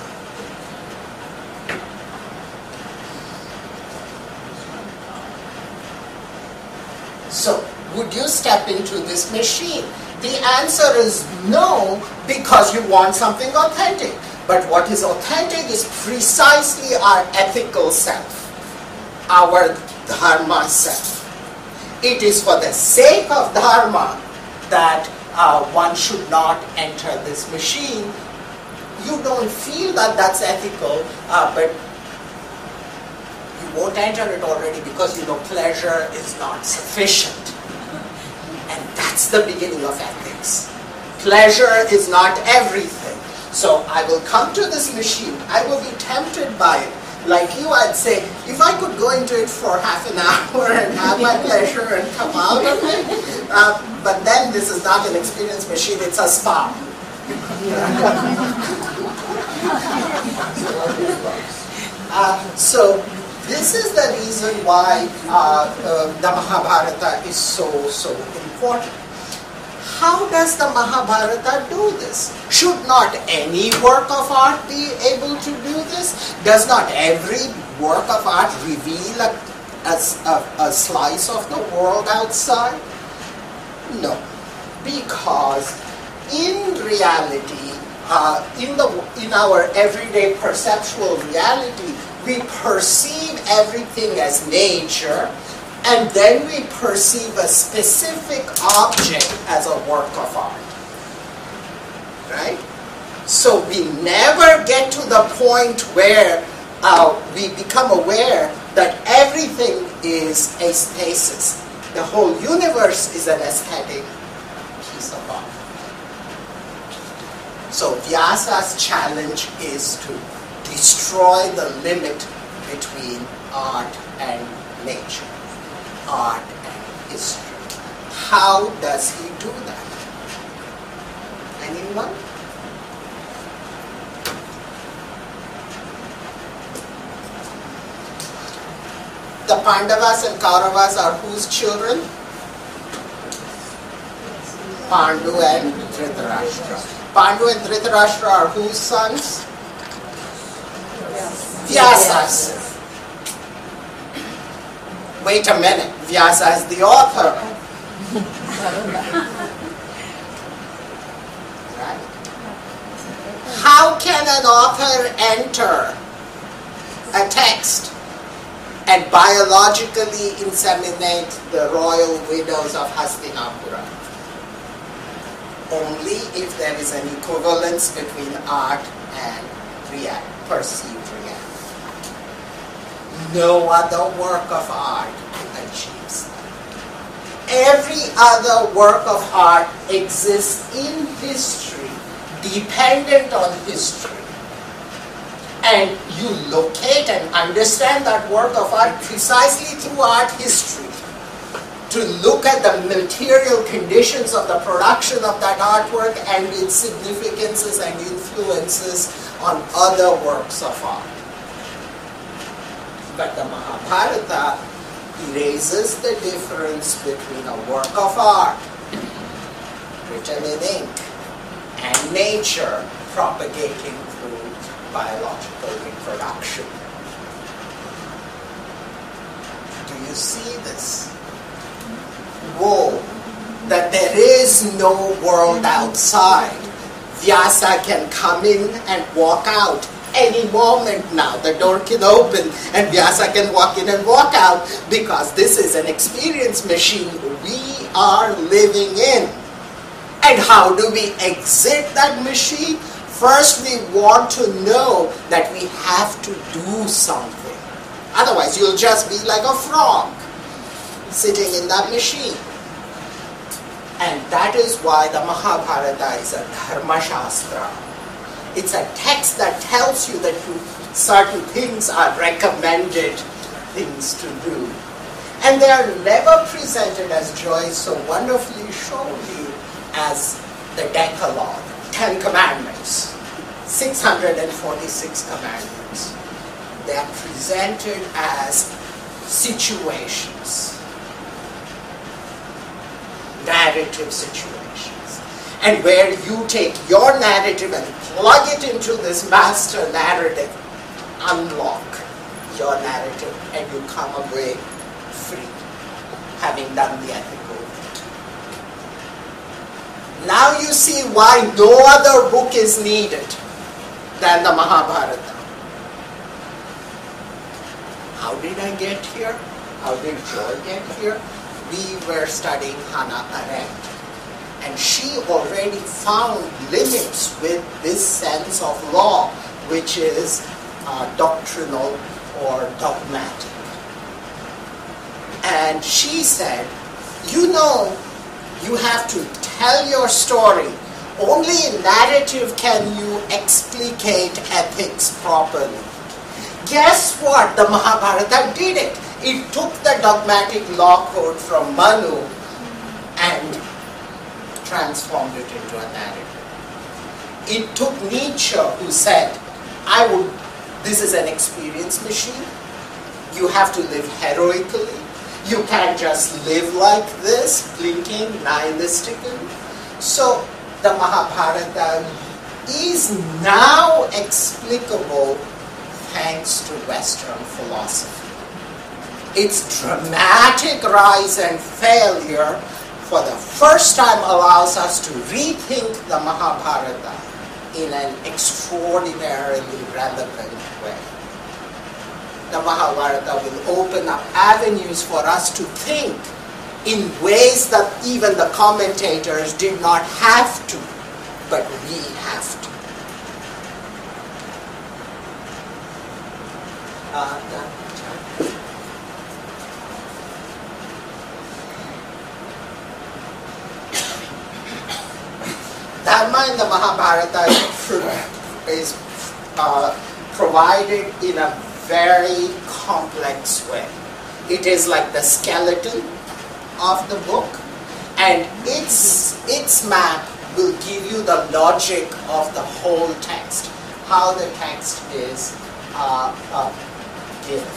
So, would you step into this machine? The answer is no, because you want something authentic. But what is authentic is precisely our ethical self, our dharma self. It is for the sake of dharma that uh, one should not enter this machine. You don't feel that that's ethical, uh, but you won't enter it already because you know pleasure is not sufficient. And that's the beginning of ethics. Pleasure is not everything. So I will come to this machine, I will be tempted by it. Like you, I'd say, if I could go into it for half an hour and have my pleasure and come out of it, uh, but then this is not an experience machine, it's a spa. uh, so, this is the reason why uh, uh, the Mahabharata is so, so important. How does the Mahabharata do this? Should not any work of art be able to do this? Does not every work of art reveal a, a, a, a slice of the world outside? No, because in reality, uh, in, the, in our everyday perceptual reality, we perceive everything as nature. And then we perceive a specific object as a work of art, right? So we never get to the point where uh, we become aware that everything is a stasis. The whole universe is an aesthetic piece of art. So Vyasa's challenge is to destroy the limit between art and nature. Art and history. How does he do that? Anyone? The Pandavas and Kauravas are whose children? Pandu and Dhritarashtra. Pandu and Dhritarashtra are whose sons? Vyasa's. Wait a minute, Vyasa is the author. Right? How can an author enter a text and biologically inseminate the royal widows of Hastinapura. Only if there is an equivalence between art and real, perceived reality. No other work of art achieves that. Every other work of art exists in history, dependent on history. And you locate and understand that work of art precisely through art history. To look at the material conditions of the production of that artwork and its significances and influences on other works of art. But the Mahabharata erases the difference between a work of art, written in ink, and nature propagating through biological reproduction. Do you see this? Woe that there is no world outside. Vyasa can come in and walk out any moment now. The door can open and Vyasa can walk in and walk out, because this is an experience machine we are living in. And how do we exit that machine? First, we want to know that we have to do something. Otherwise, you'll just be like a frog sitting in that machine. And that is why the Mahabharata is a dharma shastra. It's a text that tells you that you, certain things are recommended things to do. And they are never presented, as Joyce so wonderfully showed you, as the Decalogue, Ten Commandments, six hundred forty-six commandments. They are presented as situations, narrative situations, and where you take your narrative and plug it into this master narrative, unlock your narrative, and you come away free, having done the ethical. Now you see why no other book is needed than the Mahabharata. How did I get here? How did Joy get here? We were studying Hannah Arendt, and she already found limits with this sense of law, which is uh, doctrinal or dogmatic. And she said, you know, you have to tell your story. Only in narrative can you explicate ethics properly. Guess what? The Mahabharata did it. It took the dogmatic law code from Manu and transformed it into a narrative. It took Nietzsche, who said, I would, this is an experience machine. You have to live heroically. You can't just live like this, blinking, nihilistically. So the Mahabharata is now explicable thanks to Western philosophy. Its dramatic rise and failure for the first time allows us to rethink the Mahabharata in an extraordinarily relevant way. The Mahabharata will open up avenues for us to think in ways that even the commentators did not have to, but we have to. Uh, Dharma in the Mahabharata is uh, provided in a very complex way. It is like the skeleton of the book, and its, its map will give you the logic of the whole text, how the text is uh, uh, given.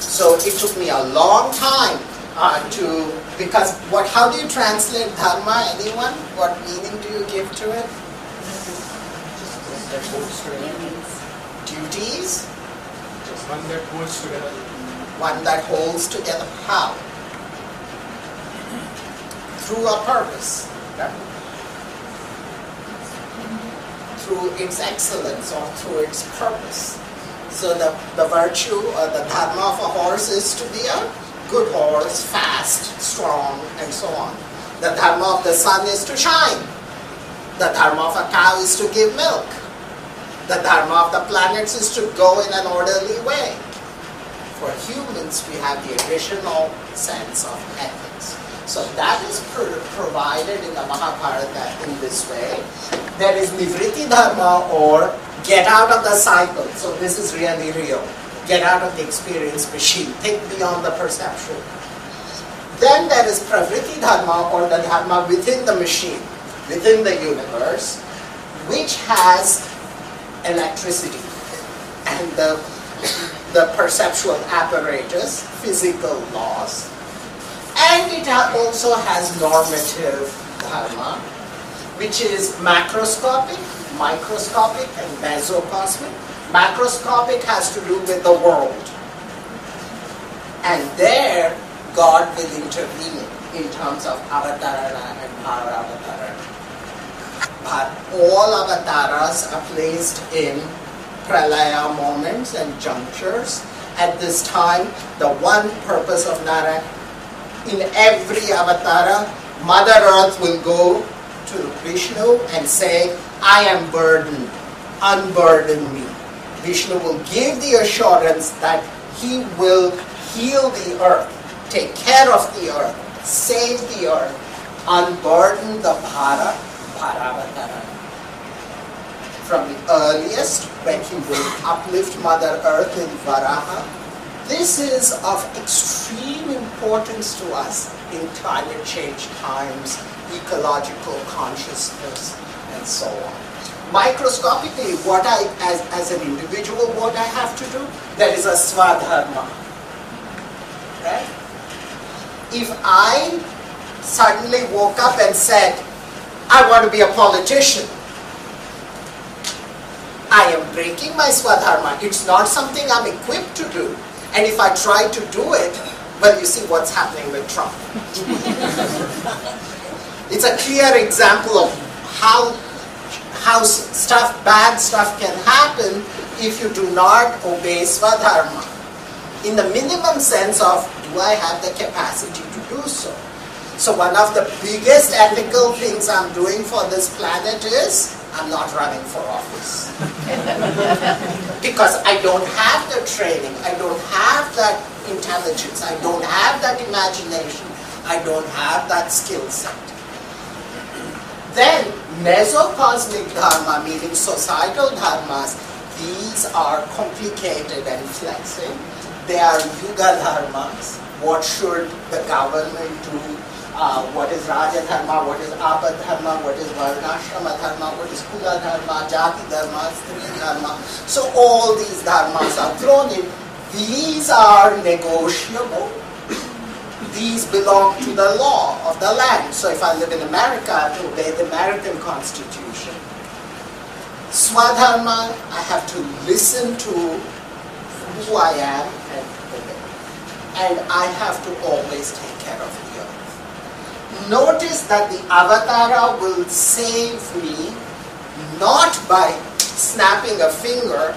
So it took me a long time uh, to, because what? How do you translate dharma, anyone? What meaning do you give to it? Duties? One that holds together. One that holds together. How? Through a purpose. Yeah? Through its excellence or through its purpose. So the, the virtue or the dharma of a horse is to be a good horse, fast, strong, and so on. The dharma of the sun is to shine. The dharma of a cow is to give milk. The dharma of the planets is to go in an orderly way. For humans, we have the additional sense of ethics. So that is provided in the Mahabharata in this way. There is Nivriti Dharma, or get out of the cycle. So this is really real. Get out of the experience machine. Think beyond the perception. Then there is Pravritti Dharma, or the Dharma within the machine, within the universe, which has electricity and the, the perceptual apparatus, physical laws. And it also has normative dharma, which is macroscopic, microscopic, and mesocosmic. Macroscopic has to do with the world. And there, God will intervene in terms of avatarana and paravatarana. But all avataras are placed in pralaya moments and junctures. At this time, the one purpose of Narayana, in every avatara, Mother Earth will go to Vishnu and say, I am burdened, unburden me. Vishnu will give the assurance that he will heal the earth, take care of the earth, save the earth, unburden the bhara, bharavatara. From the earliest, when he will uplift Mother Earth in Varaha. This is of extreme importance to us in climate change times, ecological consciousness, and so on. Microscopically, what I, as, as an individual, what I have to do, there is a swadharma. Right? If I suddenly woke up and said, I want to be a politician, I am breaking my swadharma. It's not something I'm equipped to do. And if I try to do it, well, you see what's happening with Trump. It's a clear example of how, how stuff, bad stuff can happen if you do not obey swadharma. In the minimum sense of, do I have the capacity to do so? So one of the biggest ethical things I'm doing for this planet is, I'm not running for office. Because I don't have the training, I don't have that intelligence, I don't have that imagination, I don't have that skill set. Then, mesocosmic dharma, meaning societal dharmas, these are complicated and flexible. They are yuga dharmas. What should the government do? Uh, what is Raja Dharma, what is Abha Dharma, what is Varnashrama Dharma, what is Kula Dharma, Jati Dharma, Stri Dharma. So all these dharmas are thrown in. These are negotiable. These belong to the law of the land. So if I live in America, I have to obey the American Constitution. Swadharma, I have to listen to who I am and obey. And I have to always take care of the earth. Notice that the avatara will save me not by snapping a finger,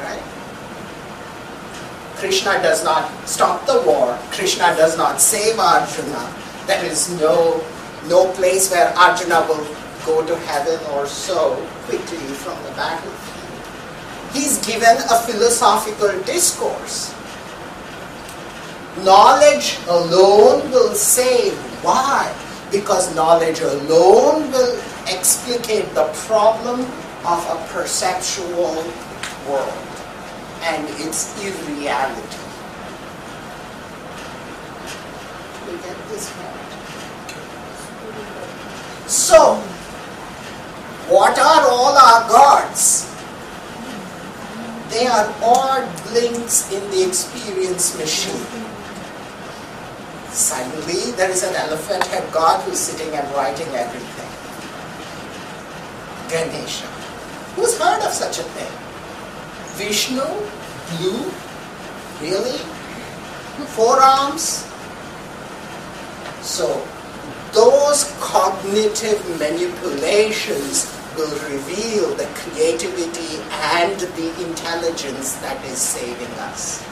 right? Krishna does not stop the war. Krishna does not save Arjuna. There is no, no place where Arjuna will go to heaven or so quickly from the battlefield. He's given a philosophical discourse. Knowledge alone will save. Why? Because knowledge alone will explicate the problem of a perceptual world and its irreality. We get this right. So, what are all our gods? They are odd blinks in the experience machine. Suddenly, there is an elephant head god who's sitting and writing everything. Ganesha. Who's heard of such a thing? Vishnu? Blue? Really? Four arms? So, those cognitive manipulations will reveal the creativity and the intelligence that is saving us.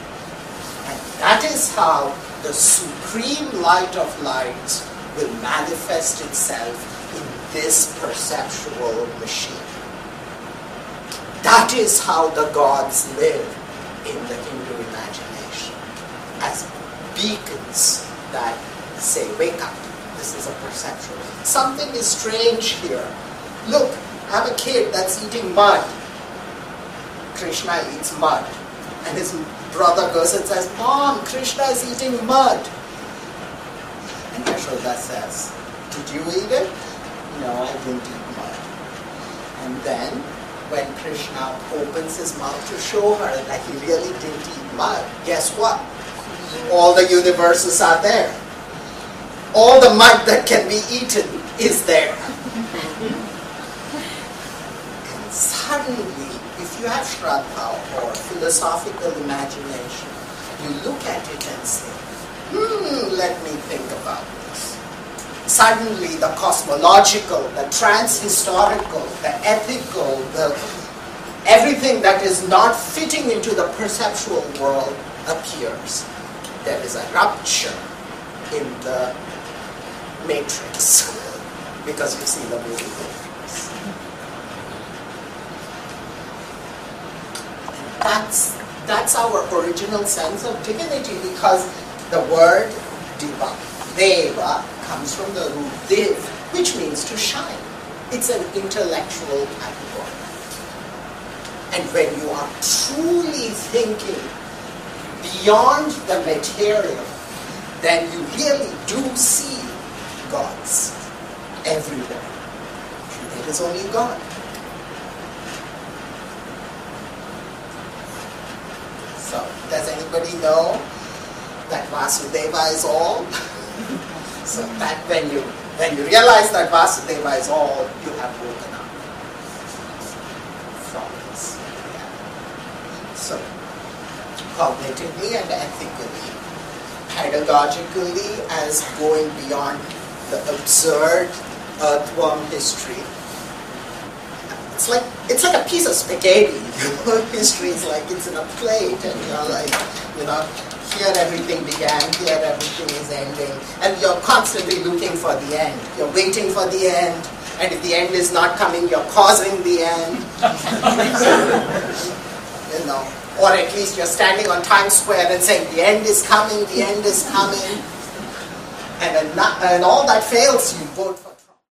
And that is how the supreme light of lights will manifest itself in this perceptual machine. That is how the gods live in the Hindu imagination, as beacons that say, wake up, this is a perceptual. Something is strange here. Look, I'm a kid that's eating mud. Krishna eats mud. And his brother goes and says, Mom, Krishna is eating mud. And Yashoda says, did you eat it? No, I didn't eat mud. And then, when Krishna opens his mouth to show her that he really didn't eat mud, guess what? All the universes are there. All the mud that can be eaten is there. And suddenly, if you have Shraddha or philosophical imagination, you look at it and say, hmm, let me think about this. Suddenly, the cosmological, the trans-historical, the ethical, the everything that is not fitting into the perceptual world appears. There is a rupture in the matrix, because you see the movie Matrix. And that's, that's our original sense of divinity, because the word diva, deva, comes from the root div, which means to shine. It's an intellectual category. And when you are truly thinking beyond the material, then you really do see gods everywhere. And it is only God. So, does anybody know that Vasudeva is all? So that when you when you realize that Vasudeva is all, you have woken up from this. Yeah. So, cognitively and ethically, pedagogically, as going beyond the absurd earthworm history. It's like it's like a piece of spaghetti. History is like it's in a plate, and you're like, you know, here everything began, here everything is ending, and you're constantly looking for the end. You're waiting for the end, and if the end is not coming, you're causing the end. You know, or at least you're standing on Times Square and saying the end is coming, the end is coming, and, and all that fails, you vote for.